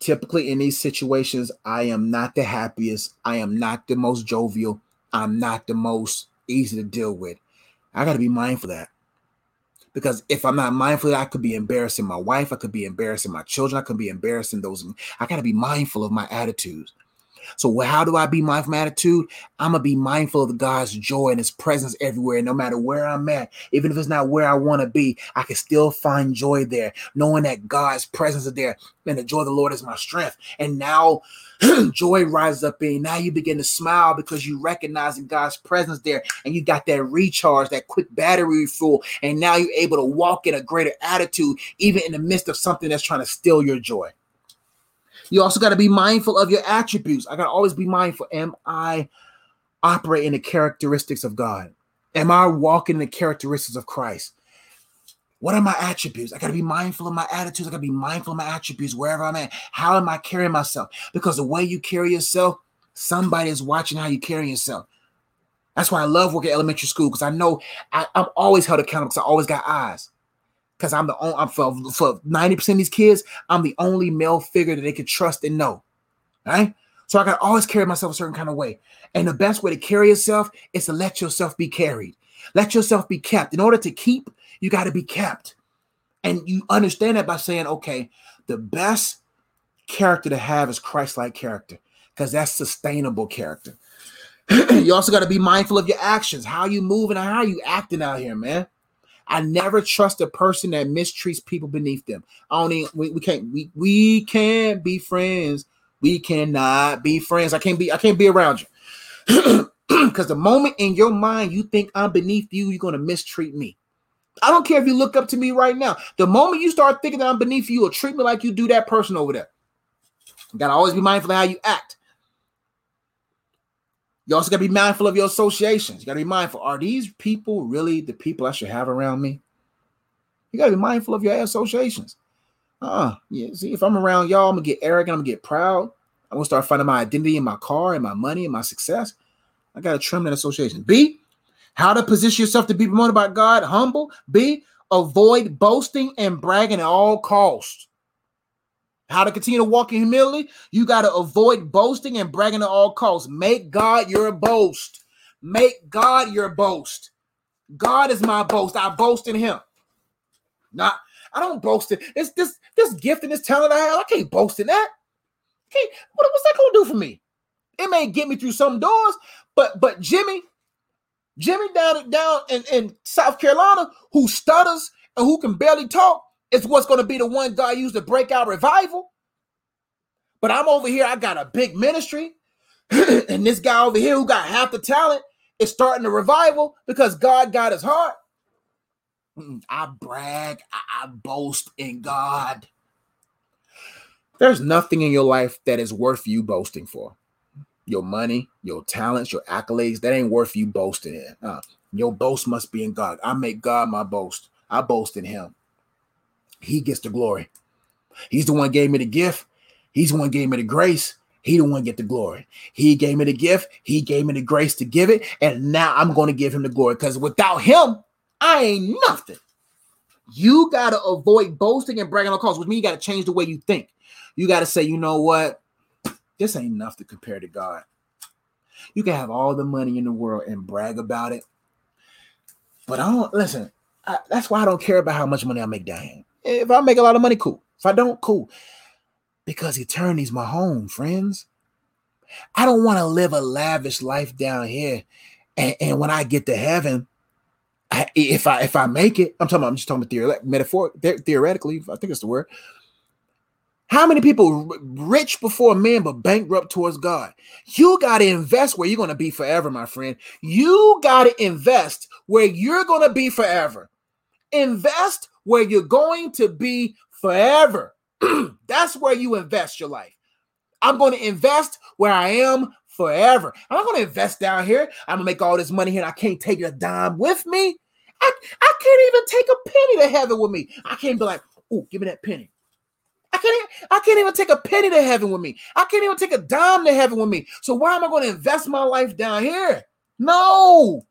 typically in these situations, I am not the happiest. I am not the most jovial. I'm not the most easy to deal with. I gotta be mindful of that. Because if I'm not mindful of that, I could be embarrassing my wife. I could be embarrassing my children. I could be embarrassing those. I gotta be mindful of my attitudes. So how do I be mindful of my attitude? I'm going to be mindful of God's joy and his presence everywhere. No matter where I'm at, even if it's not where I want to be, I can still find joy there, knowing that God's presence is there. And the joy of the Lord is my strength. And now joy rises up in. Now you begin to smile because you recognize God's presence there. And you got that recharge, that quick battery refuel. And now you're able to walk in a greater attitude, even in the midst of something that's trying to steal your joy. You also got to be mindful of your attributes. I got to always be mindful. Am I operating in the characteristics of God? Am I walking in the characteristics of Christ? What are my attributes? I got to be mindful of my attitudes. I got to be mindful of my attributes wherever I'm at. How am I carrying myself? Because the way you carry yourself, somebody is watching how you carry yourself. That's why I love working at elementary school, because I know I, I'm always held accountable because I always got eyes. Because I'm the only, I'm for, for ninety percent of these kids, I'm the only male figure that they could trust and know. Right? So I can always carry myself a certain kind of way. And the best way to carry yourself is to let yourself be carried. Let yourself be kept. In order to keep, you got to be kept. And you understand that by saying, okay, the best character to have is Christ-like character, because that's sustainable character. You also got to be mindful of your actions, how you move and how you acting out here, man. I never trust a person that mistreats people beneath them. I don't even, we, we can't we we can't be friends. We cannot be friends. I can't be I can't be around you. Because the moment in your mind you think I'm beneath you, you're going to mistreat me. I don't care if you look up to me right now. The moment you start thinking that I'm beneath you, you'll treat me like you do that person over there. You got to always be mindful of how you act. You also got to be mindful of your associations. You got to be mindful. Are these people really the people I should have around me? You got to be mindful of your associations. Uh, yeah, see, if I'm around y'all, I'm going to get arrogant. I'm going to get proud. I'm going to start finding my identity in my car and my money and my success. I got to trim that association. B, how to position yourself to be promoted by God, humble. B, avoid boasting and bragging at all costs. How to continue to walk in humility? You got to avoid boasting and bragging at all costs. Make God your boast. Make God your boast. God is my boast. I boast in him. Not, I don't boast in this, this, this gift and this talent I have. I can't boast in that. Can't, what, what's that going to do for me? It may get me through some doors, but but Jimmy, Jimmy down, down in, in South Carolina, who stutters and who can barely talk, is what's going to be the one God used to break out revival. But I'm over here, I got a big ministry, and this guy over here who got half the talent is starting the revival because God got his heart. I brag, I, I boast in God. There's nothing in your life that is worth you boasting for. Your money, your talents, your accolades, that ain't worth you boasting in. Uh, your boast must be in God. I make God my boast. I boast in him. He gets the glory. He's the one who gave me the gift. He's the one who gave me the grace. He the one who get the glory. He gave me the gift. He gave me the grace to give it. And now I'm going to give him the glory, because without him, I ain't nothing. You got to avoid boasting and bragging on cause, which means you got to change the way you think. You got to say, you know what? This ain't nothing compared to God. You can have all the money in the world and brag about it. But I don't, listen, I, that's why I don't care about how much money I make, Diane. If I make a lot of money, cool. If I don't, cool. Because eternity's my home, friends. I don't want to live a lavish life down here. And, and when I get to heaven, I, if I if I make it, I'm talking. I'm just talking about theoret- metaphor, the- theoretically, I think it's the word. How many people rich before men but bankrupt towards God? You got to invest where you're going to be forever, my friend. You got to invest where you're going to be forever. Invest where you're going to be forever. That's where you invest your life. I'm going to invest where I am forever. I'm not going to invest down here. I'm going to make all this money here and I can't take a dime with me. I, I can't even take a penny to heaven with me. I can't be like, oh, give me that penny. I can't, I can't even take a penny to heaven with me. I can't even take a dime to heaven with me. So why am I going to invest my life down here? No,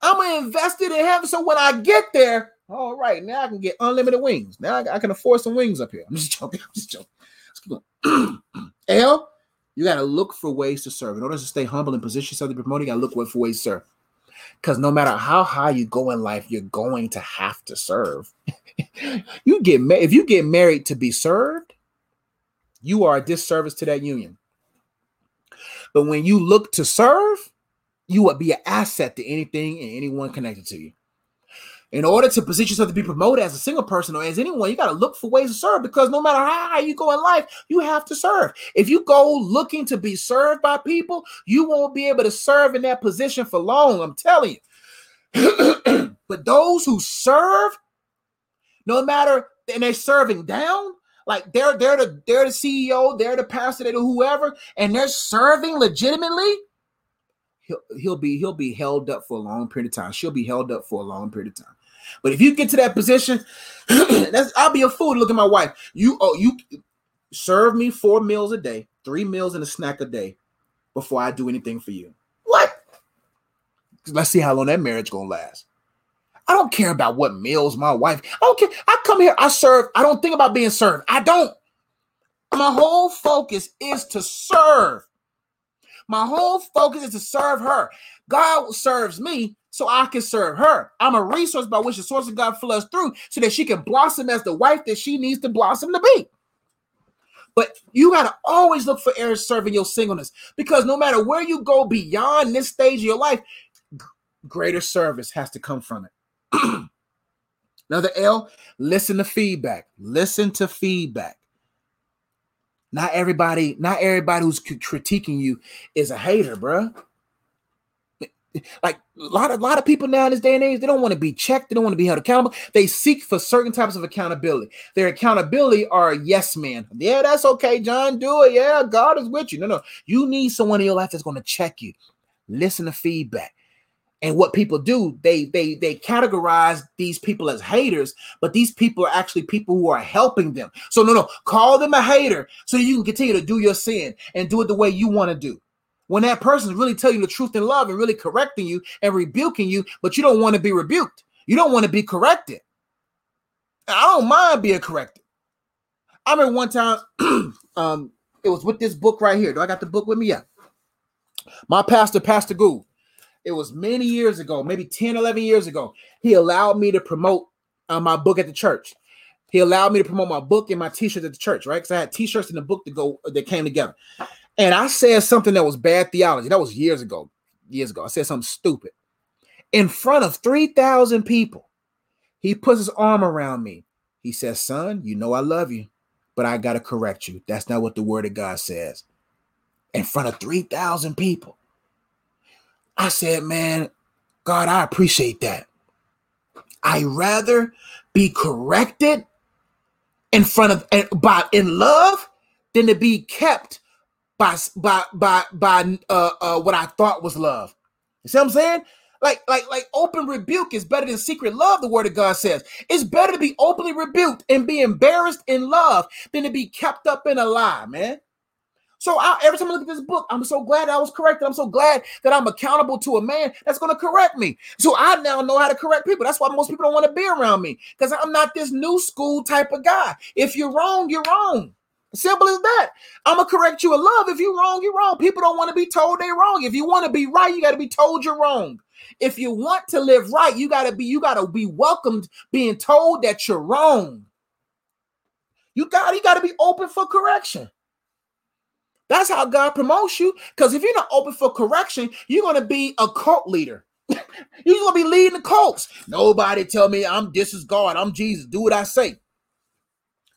I'm going to invest it in heaven. So when I get there, all right, now I can get unlimited wings. Now I, I can afford some wings up here. I'm just joking. I'm just joking. Let's keep going. L, you got to look for ways to serve. In order to stay humble and position yourself to be promoted, you got to look for ways to serve. Because no matter how high you go in life, you're going to have to serve. You get ma- If you get married to be served, you are a disservice to that union. But when you look to serve, you will be an asset to anything and anyone connected to you. In order to position yourself to be promoted as a single person or as anyone, you got to look for ways to serve, because no matter how high you go in life, you have to serve. If you go looking to be served by people, you won't be able to serve in that position for long. I'm telling you. But those who serve, no matter, and they're serving down, like they're, they're, the, they're the C E O, they're the pastor, they're the whoever, and they're serving legitimately, he'll, he'll, be, he'll be held up for a long period of time. She'll be held up for a long period of time. But if you get to that position, that's, I'll be a fool to look at my wife. You oh, you serve me four meals a day, three meals and a snack a day before I do anything for you. What? Let's see how long that marriage gonna last. I don't care about what meals my wife. I don't care. I come here. I serve. I don't think about being served. I don't. My whole focus is to serve. My whole focus is to serve her. God serves me so I can serve her. I'm a resource by which the source of God flows through so that she can blossom as the wife that she needs to blossom to be. But you got to always look for areas serving your singleness, because no matter where you go beyond this stage of your life, g- greater service has to come from it. Another L, listen to feedback. Listen to feedback. Not everybody, not everybody who's critiquing you is a hater, bro. Like a lot of, lot of people now in this day and age, they don't want to be checked. They don't want to be held accountable. They seek for certain types of accountability. Their accountability are yes men. Yeah, that's okay, John. Do it. Yeah, God is with you. No, no. You need someone in your life that's going to check you. Listen to feedback. And what people do, they they they categorize these people as haters, but these people are actually people who are helping them. So no, no, call them a hater so that you can continue to do your sin and do it the way you want to do. When that person is really telling you the truth in love and really correcting you and rebuking you, but you don't want to be rebuked. You don't want to be corrected. I don't mind being corrected. I remember one time, um, it was with this book right here. Do I got the book with me? Yeah. My pastor, Pastor Gould. It was many years ago, maybe ten, eleven years ago. He allowed me to promote uh, my book at the church. He allowed me to promote my book and my t-shirts at the church, right? Because I had t-shirts and the book to go that came together. And I said something that was bad theology. That was years ago. Years ago. I said something stupid. In front of three thousand people, he puts his arm around me. He says, son, you know I love you, but I got to correct you. That's not what the word of God says. In front of three thousand people. I said, man, God, I appreciate that. I'd rather be corrected in front of by in love than to be kept by by by by uh, uh, what I thought was love. You see what I'm saying? Like like like open rebuke is better than secret love. The word of God says it's better to be openly rebuked and be embarrassed in love than to be kept up in a lie, man. So I, every time I look at this book, I'm so glad I was corrected. I'm so glad that I'm accountable to a man that's going to correct me. So I now know how to correct people. That's why most people don't want to be around me, because I'm not this new school type of guy. If you're wrong, you're wrong. Simple as that. I'm going to correct you in love. If you're wrong, you're wrong. People don't want to be told they're wrong. If you want to be right, you got to be told you're wrong. If you want to live right, you got to be, you got to be welcomed being told that you're wrong. You got, you got to be open for correction. That's how God promotes you. Because if you're not open for correction, you're going to be a cult leader. You're going to be leading the cults. Nobody tell me I'm this is God. I'm Jesus. Do what I say.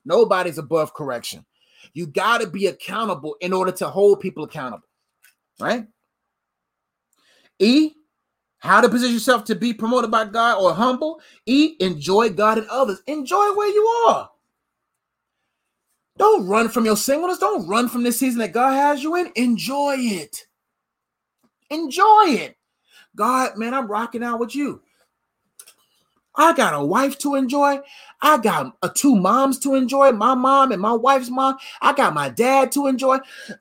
Nobody's above correction. You got to be accountable in order to hold people accountable. Right? E, how to position yourself to be promoted by God or humble. E, enjoy God and others. Enjoy where you are. Don't run from your singleness. Don't run from this season that God has you in. Enjoy it. Enjoy it. God, man, I'm rocking out with you. I got a wife to enjoy. I got a, two moms to enjoy, my mom and my wife's mom. I got my dad to enjoy.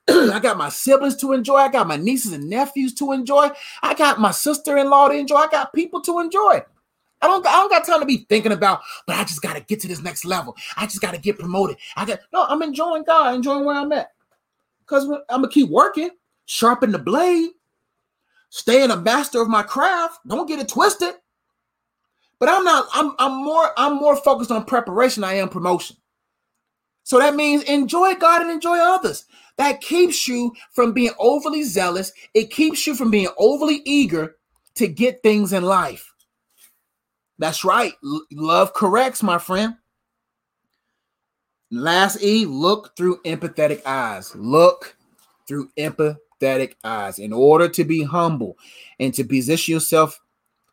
I got my siblings to enjoy. I got my nieces and nephews to enjoy. I got my sister-in-law to enjoy. I got people to enjoy. I don't, I don't got time to be thinking about, but I just got to get to this next level. I just got to get promoted. I got No, I'm enjoying God, enjoying where I'm at. Because I'm going to keep working, sharpen the blade, staying a master of my craft. Don't get it twisted. But I'm not, I'm, I'm more, I'm more focused on preparation than I am promotion. So that means enjoy God and enjoy others. That keeps you from being overly zealous. It keeps you from being overly eager to get things in life. That's right. L- love corrects, my friend. Last E, look through empathetic eyes. Look through empathetic eyes. In order to be humble and to position yourself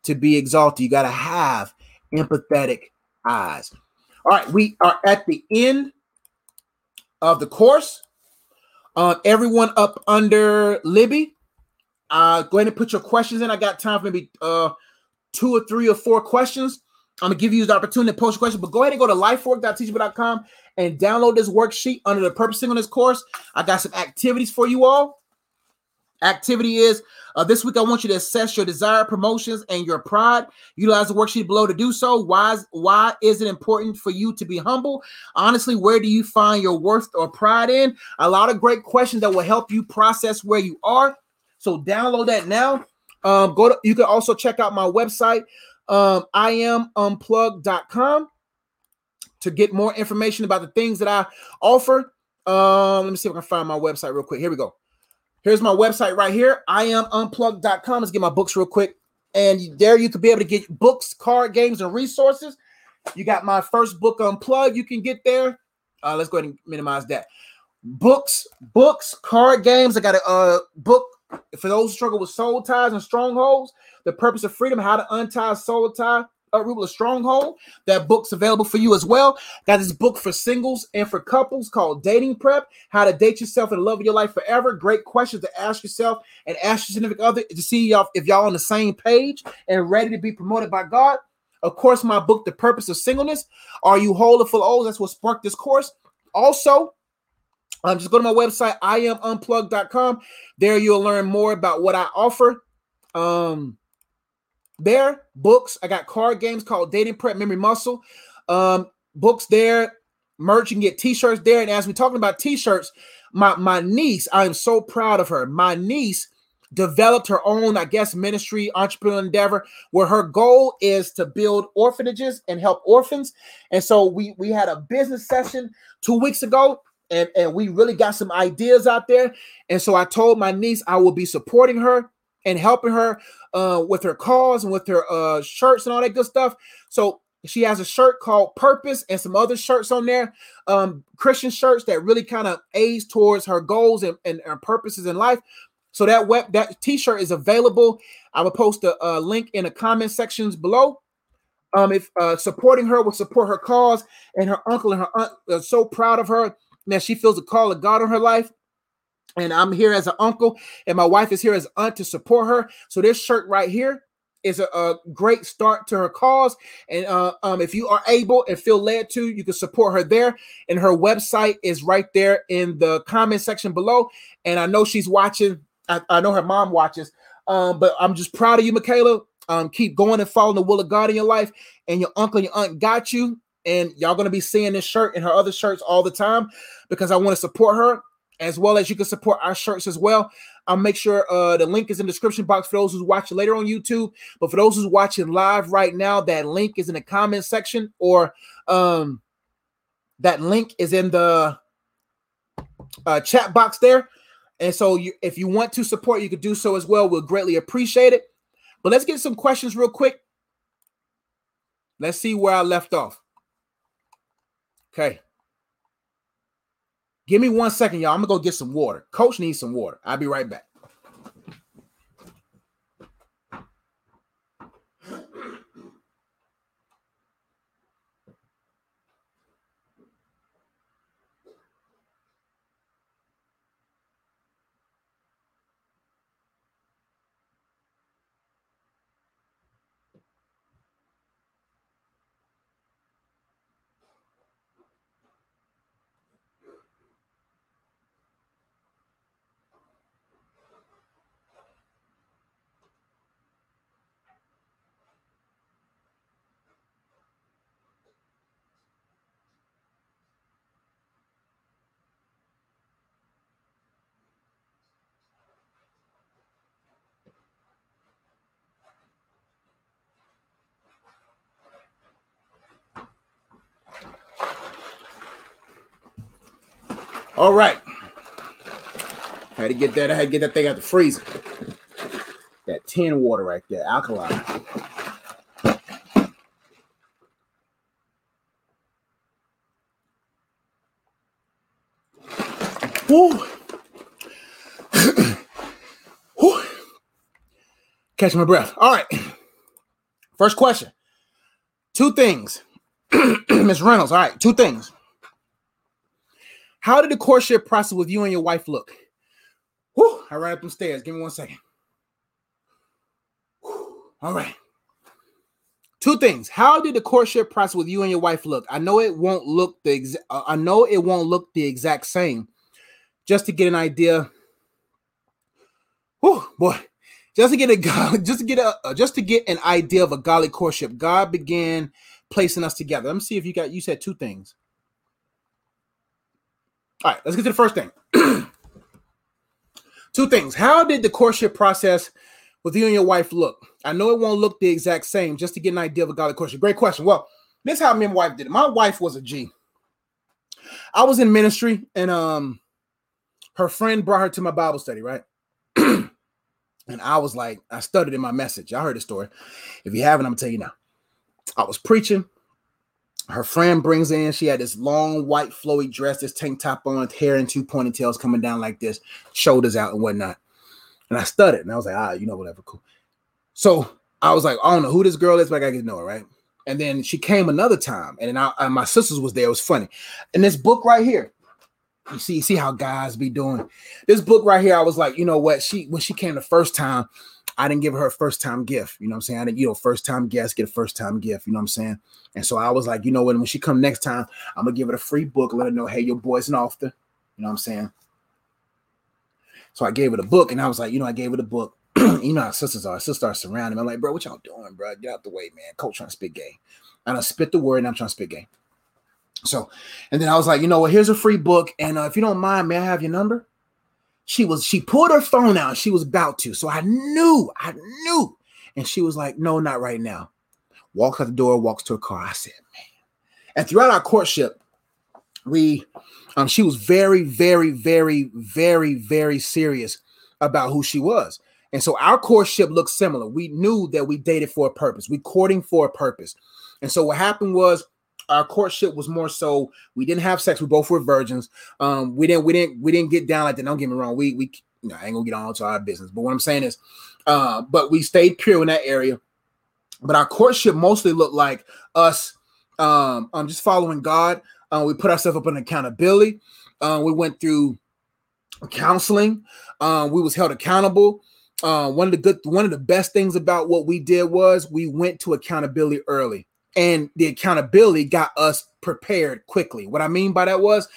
to be exalted, you got to have empathetic eyes. All right. We are at the end of the course. Uh, everyone up under Libby, uh, go ahead and put your questions in. I got time for maybe... Uh, two or three or four questions. I'm going to give you the opportunity to post questions, but go ahead and go to lifework dot teachable dot com and download this worksheet under the Purpose Singleness course. I got some activities for you all. activity is. Uh, this week, I want you to assess your desire, promotions, and your pride. Utilize the worksheet below to do so. Why is, why is it important for you to be humble? Honestly, where do you find your worth or pride in? A lot of great questions that will help you process where you are. So download that now. Um, go to, you can also check out my website, um, i am unplugged dot com, to get more information about the things that I offer. Um, let me see if I can find my website real quick. Here we go. Here's my website right here, i am unplugged dot com. Let's get my books real quick. And there you could be able to get books, card games, and resources. You got my first book, Unplug, you can get there. Uh, let's go ahead and minimize that. Books, books, card games. I got a uh, book for those who struggle with soul ties and strongholds, The Purpose of Freedom, How to Untie Soul Tie, Uproot a Stronghold. That book's available for you as well. Got this book for singles and for couples called Dating Prep, How to Date Yourself and Love Your Life Forever. Great questions to ask yourself and ask your significant other to see y'all if y'all on the same page and ready to be promoted by God. Of course, my book, The Purpose of Singleness. Are you whole or full of O's? That's what sparked this course. Also, um, just go to my website, i am unplugged dot com. There you'll learn more about what I offer. Um... There, books. I got card games called Dating Prep Memory Muscle. Um, books there, merch, and get t-shirts there. And as we're talking about t-shirts, my, my niece, I am so proud of her. My niece developed her own, I guess, ministry, entrepreneurial endeavor, where her goal is to build orphanages and help orphans. And so we we had a business session two weeks ago. And, and we really got some ideas out there. And so I told my niece I will be supporting her and helping her uh, with her cause and with her uh, shirts and all that good stuff. So she has a shirt called Purpose and some other shirts on there, um, Christian shirts that really kind of aids towards her goals and, and, and purposes in life. So that web, that t-shirt is available. I will post a, a link in the comment sections below. Um, if uh, supporting her will support her cause, and her uncle and her aunt are so proud of her that she feels the call of God on her life. And I'm here as an uncle, and my wife is here as an aunt to support her. So this shirt right here is a, a great start to her cause. And uh, um, if you are able and feel led to, you can support her there. And her website is right there in the comment section below. And I know she's watching. I, I know her mom watches. Um, but I'm just proud of you, Michaela. Um, keep going and following the will of God in your life. And your uncle and your aunt got you. And y'all going to be seeing this shirt and her other shirts all the time, because I want to support her, as well as you can support our shirts as well. I'll make sure uh, the link is in the description box for those who's watching later on YouTube. But for those who's watching live right now, that link is in the comment section, or um, that link is in the uh, chat box there. And so you, if you want to support, you could do so as well. We'll greatly appreciate it. But let's get some questions real quick. Let's see where I left off. Okay. Give me one second, y'all. I'm going to go get some water. Coach needs some water. I'll be right back. All right. I had to get that. I had to get that thing out the freezer. That tin water right there, alkaline. Woo. Woo. Catch my breath. All right. First question. Two things. Miz Reynolds. All right. Two things. How did the courtship process with you and your wife look? Whew, I ran up them stairs. Give me one second. Whew, all right. Two things. How did the courtship process with you and your wife look? I know it won't look the exa- I know it won't look the exact same. Just to get an idea Whew, boy, just to get a just to get a just to get an idea of a godly courtship, God began placing us together. Let me see if you got you said two things. All right, let's get to the first thing. Two things. How did the courtship process with you and your wife look? I know it won't look the exact same, just to get an idea of a godly courtship. Great question. Well, this is how me and my wife did it. My wife was a G. I was in ministry, and um, her friend brought her to my Bible study, right? And I was like, I stuttered in my message. I heard the story. If you haven't, I'm going to tell you now. I was preaching. Her friend brings in, she had this long white flowy dress, this tank top on, hair and two ponytails coming down like this, shoulders out and whatnot. And I stuttered and I was like, ah, you know, whatever, cool. So I was like, I don't know who this girl is, but I got to know her, right? And then she came another time, and then I, I, my sisters was there. It was funny. And this book right here, you see, see how guys be doing. This book right here, I was like, you know what? She when she came the first time, I didn't give her a first-time gift. You know what I'm saying? I didn't, you know, first-time guest get a first-time gift. You know what I'm saying? And so I was like, you know what? When she come next time, I'm going to give her a free book. Let her know, hey, your boy's an author. You know what I'm saying? So I gave her the book, and I was like, you know, I gave her the book. You know how sisters are. Sisters are surrounding me. I'm like, bro, what y'all doing, bro? Get out the way, man. Coach trying to spit game. And I spit the word, and I'm trying to spit game. So, and then I was like, you know what? Well, here's a free book, and uh, if you don't mind, may I have your number? She was, she pulled her phone out. She was about to. So I knew, I knew. And she was like, no, not right now. Walks out the door, walks to her car. I said, man. And throughout our courtship, we, um, she was very, very, very, very, very serious about who she was. And so our courtship looked similar. We knew that we dated for a purpose. We courting for a purpose. And so what happened was, our courtship was more so we didn't have sex. We both were virgins. Um, we didn't, we didn't, we didn't get down like that. Don't get me wrong. We, we, you know, I ain't gonna get on to our business. But what I'm saying is, uh, but we stayed pure in that area. But our courtship mostly looked like us, um, um just following God. Uh, we put ourselves up in accountability. Uh, we went through counseling. Um, we was held accountable. Uh, one of the good, one of the best things about what we did was we went to accountability early. And the accountability got us prepared quickly. What I mean by that was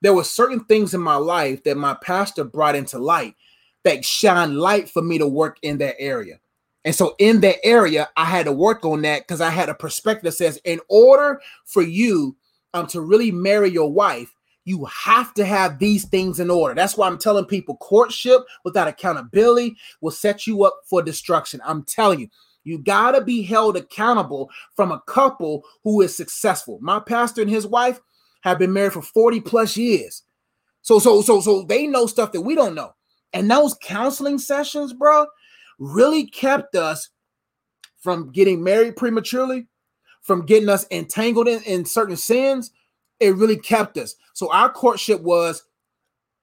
there were certain things in my life that my pastor brought into light that shine light for me to work in that area. And so in that area, I had to work on that because I had a perspective that says in order for you um, to really marry your wife, you have to have these things in order. That's why I'm telling people courtship without accountability will set you up for destruction. I'm telling you. You got to be held accountable from a couple who is successful. My pastor and his wife have been married for forty plus years. So, so, so, so they know stuff that we don't know. And those counseling sessions, bro, really kept us from getting married prematurely, from getting us entangled in, in certain sins. It really kept us. So our courtship was,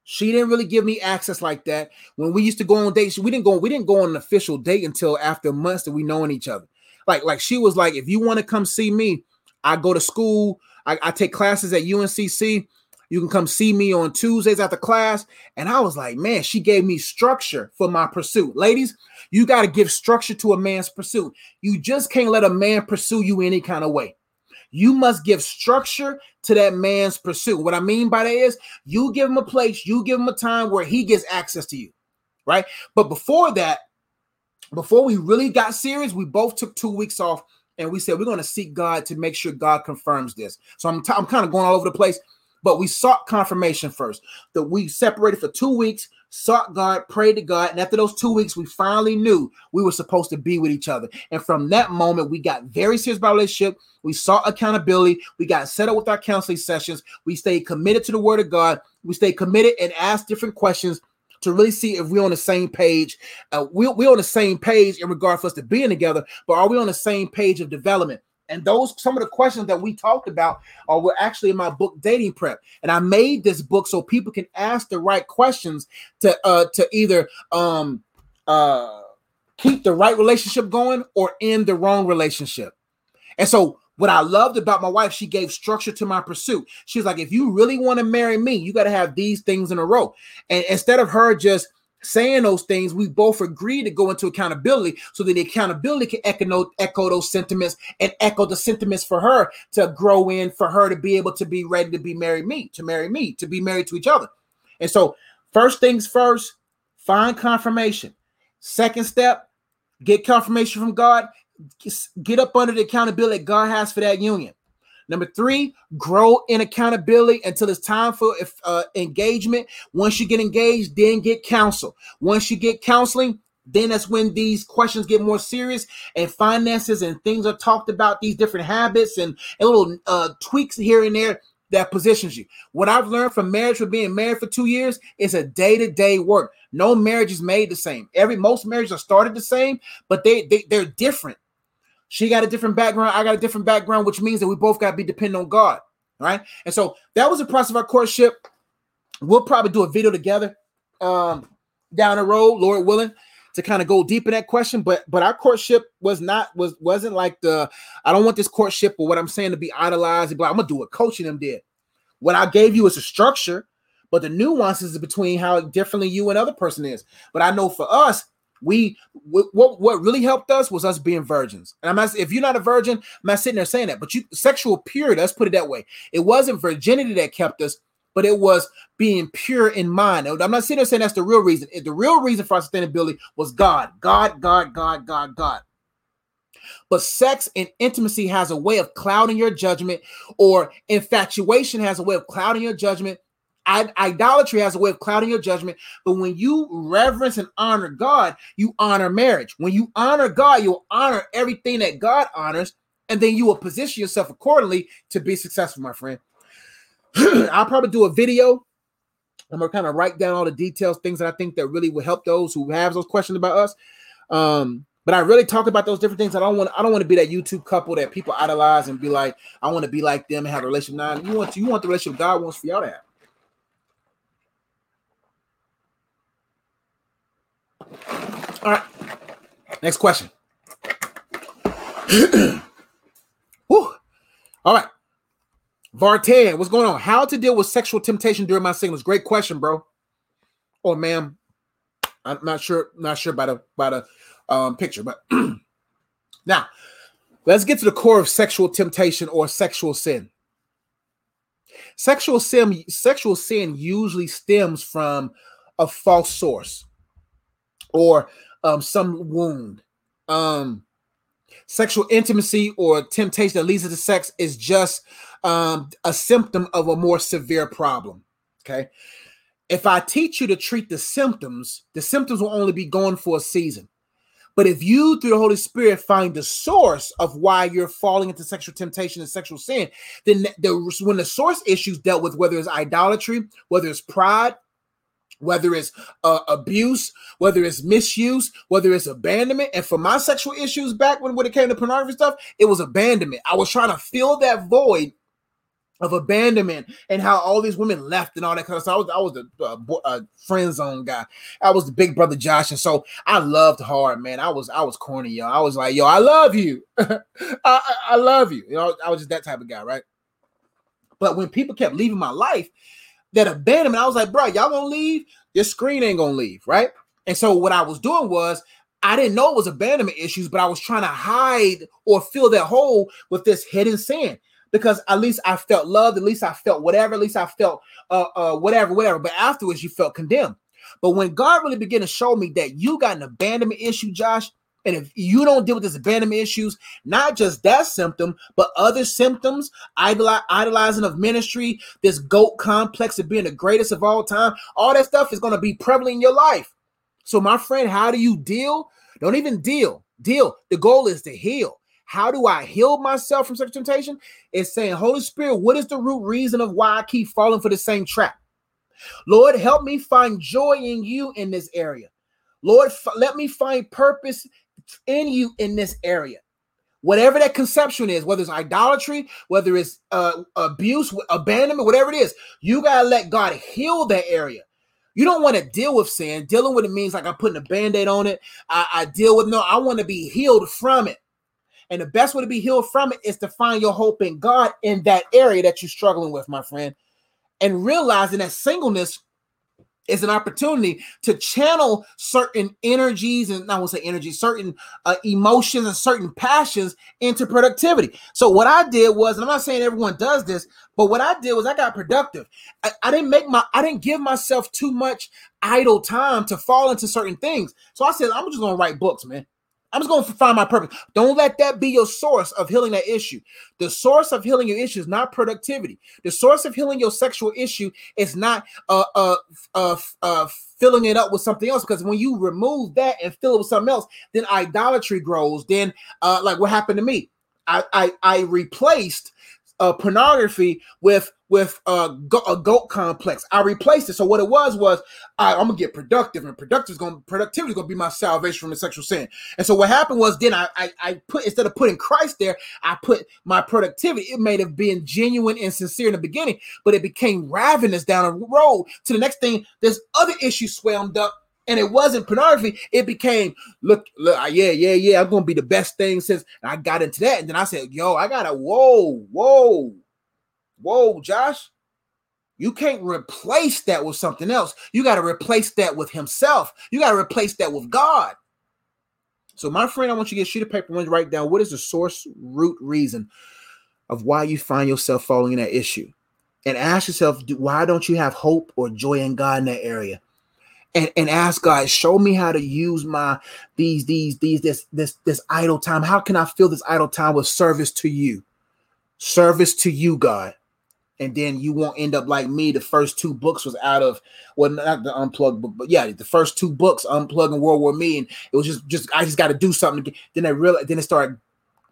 she didn't really give me access like that. When we used to go on dates, we didn't go, we didn't go on an official date until after months that we known each other. Like, like she was like, if you want to come see me, I go to school. I, I take classes at U N C C. You can come see me on Tuesdays after class. And I was like, man, she gave me structure for my pursuit. Ladies, you got to give structure to a man's pursuit. You just can't let a man pursue you any kind of way. You must give structure to that man's pursuit. What I mean by that is you give him a place, you give him a time where he gets access to you, right? But before that, before we really got serious, we both took two weeks off and we said, we're going to seek God to make sure God confirms this. So I'm, t- I'm kind of going all over the place, but we sought confirmation first. That we separated for two weeks, sought God, prayed to God. And after those two weeks, we finally knew we were supposed to be with each other. And from that moment, we got very serious about our relationship. We sought accountability. We got set up with our counseling sessions. We stayed committed to the word of God. We stayed committed and asked different questions to really see if we're on the same page. Uh, we, we're on the same page in regard for us to being together, but are we on the same page of development? And those, some of the questions that we talked about are were actually in my book, Dating Prep. And I made this book so people can ask the right questions to uh, to either um, uh, keep the right relationship going or end the wrong relationship. And so what I loved about my wife, she gave structure to my pursuit. She's like, if you really want to marry me, you got to have these things in a row. And instead of her just saying those things, we both agreed to go into accountability so that the accountability can echo, echo those sentiments and echo the sentiments for her to grow in, for her to be able to be ready to be married me, to marry me, to be married to each other. And so first things first, find confirmation. Second step, get confirmation from God. Get up under the accountability God has for that union. Number three, grow in accountability until it's time for uh, engagement. Once you get engaged, then get counsel. Once you get counseling, then that's when these questions get more serious and finances and things are talked about, these different habits and, and little uh, tweaks here and there that positions you. What I've learned from marriage, from being married for two years, is a day-to-day work. No marriage is made the same. Every Most marriages are started the same, but they, they, they're different. She got a different background. I got a different background, which means that we both got to be dependent on God, right? And so that was the process of our courtship. We'll probably do a video together um, down the road, Lord willing, to kind of go deep in that question. But but our courtship was not was wasn't like the I don't want this courtship or what I'm saying to be idolized. I'm gonna do what Coach and them did. What I gave you is a structure, but the nuances between how differently you and other person is. But I know for us, We what what really helped us was us being virgins. And I'm not, if you're not a virgin, I'm not sitting there saying that, but you sexual purity, let's put it that way. It wasn't virginity that kept us, but it was being pure in mind. I'm not sitting there saying that's the real reason. The real reason for our sustainability was God, God, God, God, God, God. But sex and intimacy has a way of clouding your judgment, or infatuation has a way of clouding your judgment. Idolatry has a way of clouding your judgment, but when you reverence and honor God, you honor marriage. When you honor God, you'll honor everything that God honors, and then you will position yourself accordingly to be successful, my friend. I'll probably do a video. I'm going to kind of write down all the details, things that I think that really will help those who have those questions about us. Um, but I really talk about those different things. I don't want I don't want to be that YouTube couple that people idolize and be like, I want to be like them and have a relationship. Now, you want, to, you want the relationship God wants for y'all to have. All right, next question. Whew. All right, Vartan, what's going on? How to deal with sexual temptation during my singleness? Great question, bro. Or oh, ma'am, I'm not sure. Not sure about the by the um, picture, but now let's get to the core of sexual temptation or sexual sin. Sexual sin, sexual sin usually stems from a false source. Or um, some wound. Um, sexual intimacy or temptation that leads to sex is just um, a symptom of a more severe problem. Okay. If I teach you to treat the symptoms, the symptoms will only be gone for a season. But if you, through the Holy Spirit, find the source of why you're falling into sexual temptation and sexual sin, then the, when the source issues dealt with, whether it's idolatry, whether it's pride, whether it's uh, abuse, whether it's misuse, whether it's abandonment. And for my sexual issues back when, when it came to pornography stuff, it was abandonment. I was trying to fill that void of abandonment and how all these women left and all that kind of stuff. I was, I was the uh, bo- uh, friend zone guy. I was the big brother Josh. And so I loved hard, man. I was I was corny, yo. I was like, yo, I love you. I, I, I love you. You know, I was just that type of guy, right? But when people kept leaving my life, that abandonment, I was like, bro, y'all gonna leave? This screen ain't gonna leave, right? And so what I was doing was, I didn't know it was abandonment issues, but I was trying to hide or fill that hole with this hidden sin, because at least I felt loved, at least I felt whatever, at least I felt uh, uh, whatever, whatever. But afterwards, you felt condemned. But when God really began to show me that you got an abandonment issue, Josh, and if you don't deal with this abandonment issues, not just that symptom, but other symptoms, idol- idolizing of ministry, this goat complex of being the greatest of all time, all that stuff is going to be prevalent in your life. So my friend, how do you deal? Don't even deal. Deal. The goal is to heal. How do I heal myself from sexual temptation? It's saying, Holy Spirit, what is the root reason of why I keep falling for the same trap? Lord, help me find joy in you in this area. Lord, f- let me find purpose in you in this area. Whatever that conception is, whether it's idolatry, whether it's uh, abuse, abandonment, whatever it is, you got to let God heal that area. You don't want to deal with sin. Dealing with it means like I'm putting a Band-Aid on it. I, I deal with no, I want to be healed from it. And the best way to be healed from it is to find your hope in God in that area that you're struggling with, my friend. And realizing that singleness is an opportunity to channel certain energies, and I won't say energy, certain uh, emotions and certain passions into productivity. So what I did was, and I'm not saying everyone does this, but what I did was I got productive. I, I didn't make my, I didn't give myself too much idle time to fall into certain things. So I said, I'm just going to write books, man. I'm just going to find my purpose. Don't let that be your source of healing that issue. The source of healing your issue is not productivity. The source of healing your sexual issue is not uh, uh, uh, uh, filling it up with something else. Because when you remove that and fill it with something else, then idolatry grows. Then uh, like what happened to me, I I, I replaced uh, pornography with with uh, go- a goat complex. I replaced it. So what it was was I, I'm gonna get productive, and productive is gonna productivity is gonna be my salvation from the sexual sin. And so what happened was then I, I I put, instead of putting Christ there, I put my productivity. It may have been genuine and sincere in the beginning, but it became ravenous down the road. To the next thing, this other issue swelled up, and it wasn't pornography. It became look, look, yeah, yeah, yeah. I'm gonna be the best thing since I got into that. And then I said, yo, I gotta whoa, whoa. Whoa, Josh, you can't replace that with something else. You got to replace that with himself. You got to replace that with God. So my friend, I want you to get a sheet of paper and write down, what is the source, root reason of why you find yourself falling in that issue? And ask yourself, why don't you have hope or joy in God in that area? And, and ask God, show me how to use my these, these, these, this, this, this idle time. How can I fill this idle time with service to you? Service to you, God. And then you won't end up like me. The first two books was out of, well, not the Unplug book, but yeah, the first two books, Unplug and World War Me, and it was just, just I just got to do something. To get, then I realized, then it started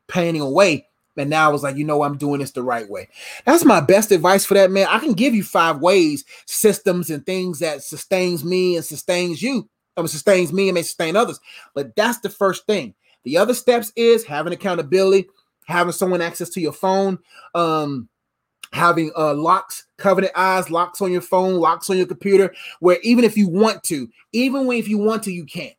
painting away, and now I was like, you know, I'm doing this the right way. That's my best advice for that, man. I can give you five ways, systems, and things that sustains me and sustains you. I mean, sustains me and may sustain others. But that's the first thing. The other steps is having accountability, having someone access to your phone, um. having uh, locks, Covenant Eyes, locks on your phone, locks on your computer, where even if you want to, even when if you want to, you can't.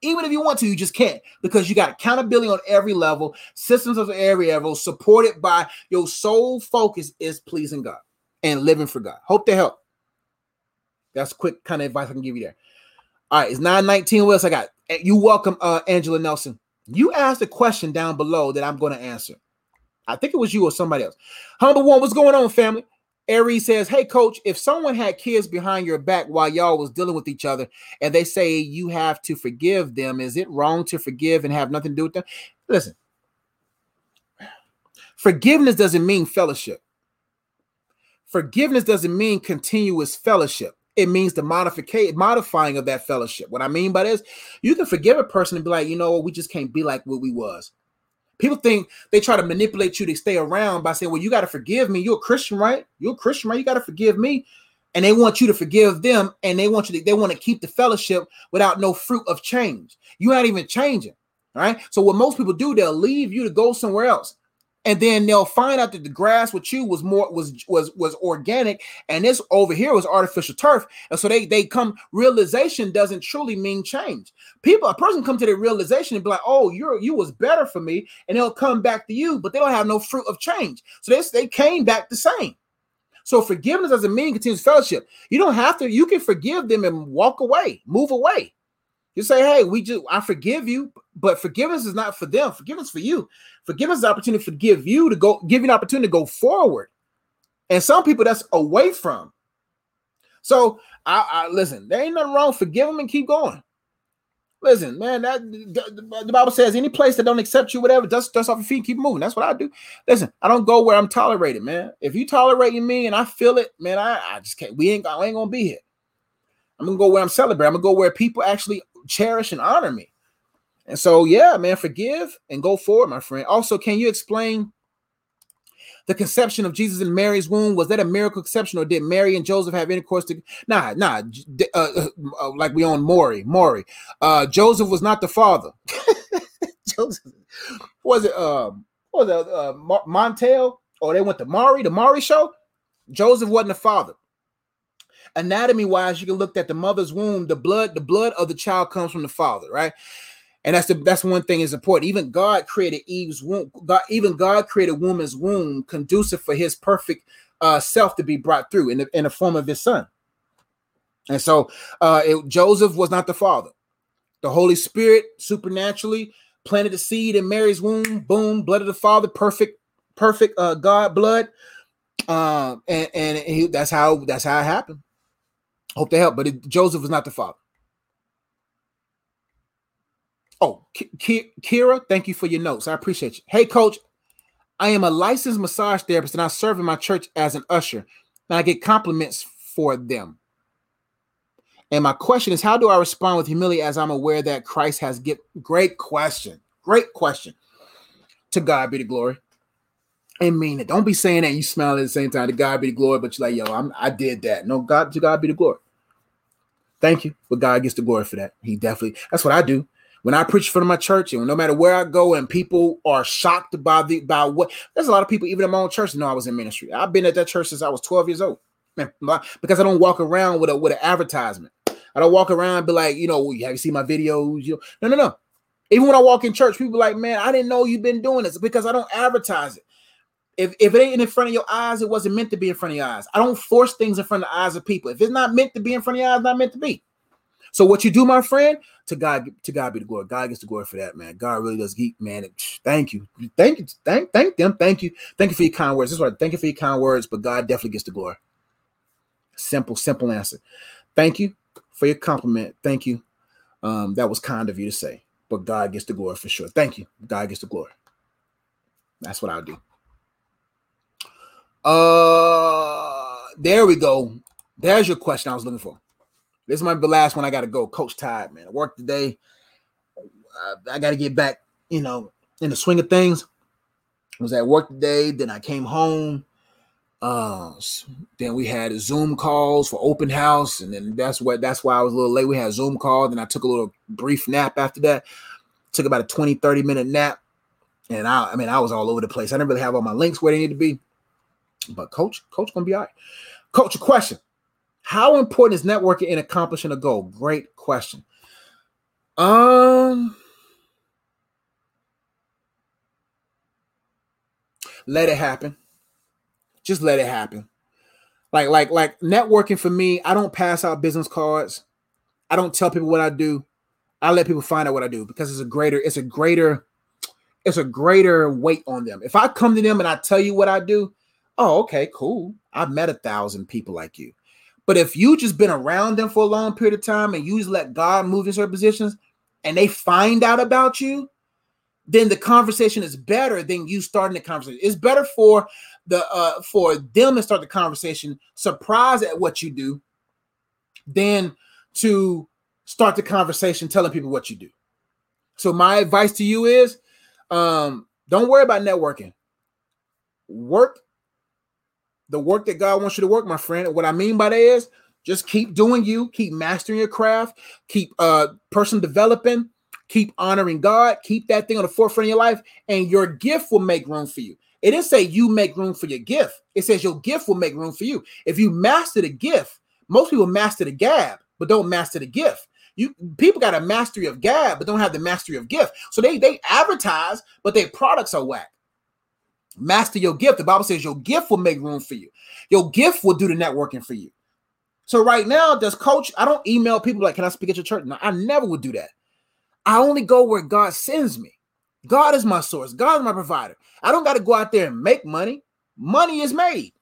Even if you want to, you just can't, because you got accountability on every level, systems of every level, supported by your sole focus is pleasing God and living for God. Hope to help. That's quick kind of advice I can give you there. All right, it's nine nineteen. What else I got? You welcome, uh, Angela Nelson. You asked a question down below that I'm going to answer. I think it was you or somebody else. Humble One, what's going on, family? Aries says, hey, coach, if someone had kids behind your back while y'all was dealing with each other and they say you have to forgive them, is it wrong to forgive and have nothing to do with them? Listen, forgiveness doesn't mean fellowship. Forgiveness doesn't mean continuous fellowship. It means the modification, modifying of that fellowship. What I mean by this, you can forgive a person and be like, you know what, we just can't be like what we was. People think they try to manipulate you to stay around by saying, well, you got to forgive me. You're a Christian, right? You're a Christian, right? You got to forgive me. And they want you to forgive them. And they want you to, they want to keep the fellowship without no fruit of change. You're not even changing. All right. So what most people do, they'll leave you to go somewhere else. And then they'll find out that the grass with you was more was was was organic, and this over here was artificial turf. And so they they come realization doesn't truly mean change. People, a person come to their realization and be like, "Oh, you're you was better for me," and they'll come back to you, but they don't have no fruit of change. So they they came back the same. So forgiveness doesn't mean continuous fellowship. You don't have to. You can forgive them and walk away, move away. You say, hey, we just, I forgive you, but forgiveness is not for them. Forgiveness is for you. Forgiveness is an opportunity to forgive you, to go, give you an opportunity to go forward. And some people that's away from. So I, I listen, there ain't nothing wrong. Forgive them and keep going. Listen, man, that the, the Bible says any place that don't accept you, whatever, dust, dust off your feet and keep moving. That's what I do. Listen, I don't go where I'm tolerated, man. If you tolerating me and I feel it, man, I, I just can't. We ain't, I ain't going to be here. I'm going to go where I'm celebrating. I'm going to go where people actually cherish and honor me. And so, yeah, man, forgive and go forward, my friend. Also, can you explain the conception of Jesus in Mary's womb? Was that a miracle conception, or did Mary and Joseph have intercourse? To nah, nah, uh, uh, like we on Maury, Maury. Uh, Joseph was not the father. Joseph was it? Uh, what was it? Uh, Montel? Or oh, they went to Maury, the Maury show. Joseph wasn't the father. Anatomy wise, you can look at the mother's womb. The blood, the blood of the child comes from the father, right? And that's the that's one thing is important. Even God created Eve's womb. God, even God created woman's womb conducive for His perfect uh, self to be brought through in the in the form of His Son. And so uh, it, Joseph was not the father. The Holy Spirit supernaturally planted a seed in Mary's womb. Boom, blood of the Father, perfect, perfect uh, God blood. Uh, and and he, that's how that's how it happened. Hope they help. But it, Joseph was not the father. Oh, K- K- Kira, thank you for your notes. I appreciate you. Hey, Coach, I am a licensed massage therapist, and I serve in my church as an usher, and I get compliments for them. And my question is, how do I respond with humility as I'm aware that Christ has given? Great question. Great question. To God be the glory. And mean it. Don't be saying that you smile at the same time. To God be the glory. But you're like, yo, I'm, I did that. No, God, to God be the glory. Thank you. But God gets the glory for that. He definitely, that's what I do. When I preach in front of my church, and no matter where I go, and people are shocked by the by what, there's a lot of people, even in my own church, know I was in ministry. I've been at that church since I was twelve years old. Because I don't walk around with a with an advertisement. I don't walk around and be like, you know, have you seen my videos? You know, no, no, no. Even when I walk in church, people are like, man, I didn't know you've been doing this, because I don't advertise it. If if it ain't in front of your eyes, it wasn't meant to be in front of your eyes. I don't force things in front of the eyes of people. If it's not meant to be in front of your eyes, it's not meant to be. So what you do, my friend, to God, to God be the glory. God gets the glory for that, man. God really does geek, man. Thank you. Thank you. Thank, thank them. Thank you. Thank you for your kind words. This is what I thank you for your kind words, but God definitely gets the glory. Simple, simple answer. Thank you for your compliment. Thank you. Um, that was kind of you to say, but God gets the glory for sure. Thank you. God gets the glory. That's what I'll do. Uh, there we go. There's your question I was looking for. This might be the last one. I got to go. Coach tired, man. I worked today. I got to get back, you know, in the swing of things. I was at work today. Then I came home. Uh, then we had Zoom calls for open house. And then that's what, that's why I was a little late. We had Zoom call. Then I took a little brief nap after that. Took about a twenty, thirty minute nap. And I, I mean, I was all over the place. I didn't really have all my links where they need to be. But coach, coach going to be all right. Coach, a question. How important is networking in accomplishing a goal? Great question. Um, let it happen. Just let it happen. Like, like, like networking for me, I don't pass out business cards. I don't tell people what I do. I let people find out what I do, because it's a greater, it's a greater, it's a greater weight on them. If I come to them and I tell you what I do, oh, okay, cool. I've met a thousand people like you. But if you just been around them for a long period of time and you just let God move in certain positions and they find out about you, then the conversation is better than you starting the conversation. It's better for the uh, for them to start the conversation surprised at what you do than to start the conversation telling people what you do. So my advice to you is um, don't worry about networking. Work the work that God wants you to work, my friend. And what I mean by that is just keep doing you, keep mastering your craft, keep uh, personal developing, keep honoring God, keep that thing on the forefront of your life, and your gift will make room for you. It didn't say you make room for your gift. It says your gift will make room for you. If you master the gift, most people master the gab, but don't master the gift. You people got a mastery of gab, but don't have the mastery of gift. So they they advertise, but their products are whack. Master your gift. The Bible says your gift will make room for you. Your gift will do the networking for you. So right now, does coach, I don't email people like, can I speak at your church? No, I never would do that. I only go where God sends me. God is my source. God is my provider. I don't got to go out there and make money. Money is made.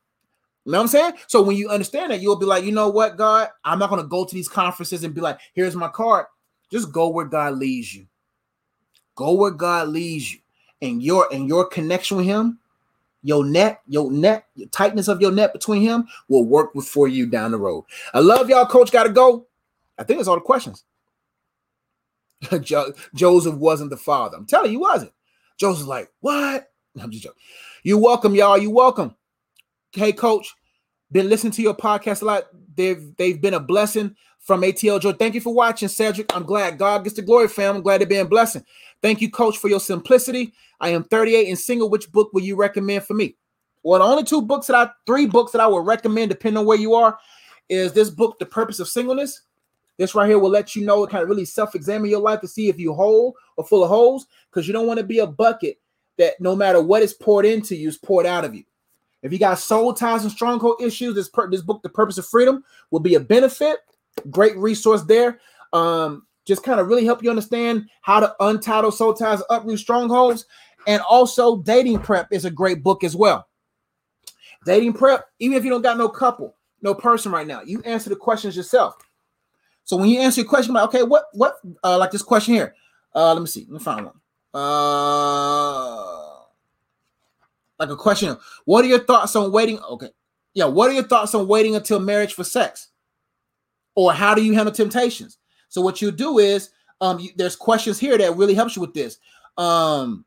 You know what I'm saying? So when you understand that, you'll be like, you know what, God, I'm not going to go to these conferences and be like, here's my card. Just go where God leads you. Go where God leads you. And your and your connection with him, your net, your net, your tightness of your net between him will work with for you down the road. I love y'all. Coach got to go. I think that's all the questions. jo- Joseph wasn't the father. I'm telling you, he wasn't. Joseph's like, what? I'm just joking. You're welcome, y'all. You're welcome. Hey, Coach, been listening to your podcast a lot. They've they've been a blessing. From A T L Joe, thank you for watching, Cedric. I'm glad. God gets the glory, fam. I'm glad to be a blessing. Thank you, Coach, for your simplicity. I am thirty-eight and single. Which book will you recommend for me? Well, the only two books that I, three books that I would recommend, depending on where you are, is this book, The Purpose of Singleness. This right here will let you know, kind of really self-examine your life to see if you're whole or full of holes, because you don't want to be a bucket that no matter what is poured into you is poured out of you. If you got soul ties and stronghold issues, this, per- this book, The Purpose of Freedom, will be a benefit. great resource there. Um, just kind of really help you understand how to untitle soul ties, uproot strongholds. And also Dating Prep is a great book as well. Dating Prep, even if you don't got no couple, no person right now, you answer the questions yourself. So when you answer your question, like, okay, what, what, uh, like this question here. Uh, let me see. Let me find one. Uh, like a question. What are your thoughts on waiting? Okay. Yeah. What are your thoughts on waiting until marriage for sex? Or how do you handle temptations? So what you do is, um, you, there's questions here that really helps you with this. Um,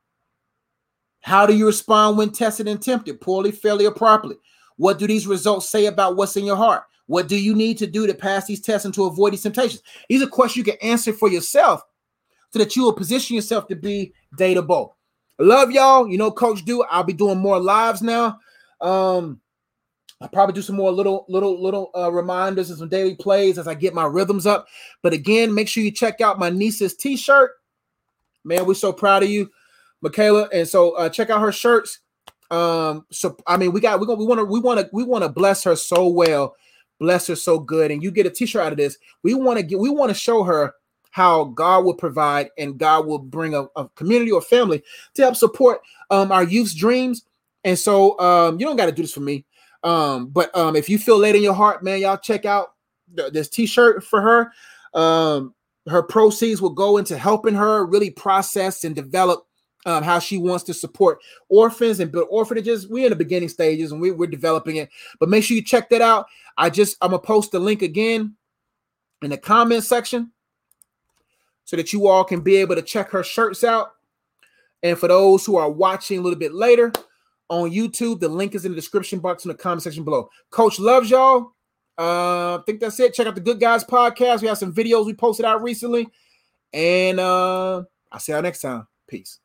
how do you respond when tested and tempted? Poorly, fairly, or properly? What do these results say about what's in your heart? What do you need to do to pass these tests and to avoid these temptations? These are questions you can answer for yourself so that you will position yourself to be dateable. I love y'all. You know, Coach Do, I'll be doing more lives now. Um, I'll probably do some more little, little, little uh, reminders and some daily plays as I get my rhythms up. But again, make sure you check out my niece's t-shirt. Man, we're so proud of you, Michaela. And so uh, check out her shirts. Um, so, I mean, we got, we're gonna, we want to, we want to, we want to bless her so well. Bless her so good. And you get a t-shirt out of this. We want to get, we want to show her how God will provide and God will bring a, a community or family to help support um, our youth's dreams. And so um, you don't got to do this for me. Um, but um, if you feel laid in your heart, man, y'all check out th- this t-shirt for her. Um, her proceeds will go into helping her really process and develop Um, how she wants to support orphans and build orphanages. We're in the beginning stages and we, we're developing it, but make sure you check that out. I just, I'm going to post the link again in the comment section so that you all can be able to check her shirts out. And for those who are watching a little bit later on YouTube, the link is in the description box in the comment section below. Coach loves y'all. Uh, I think that's it. Check out the Good Guys podcast. We have some videos we posted out recently, and uh, I'll see y'all next time. Peace.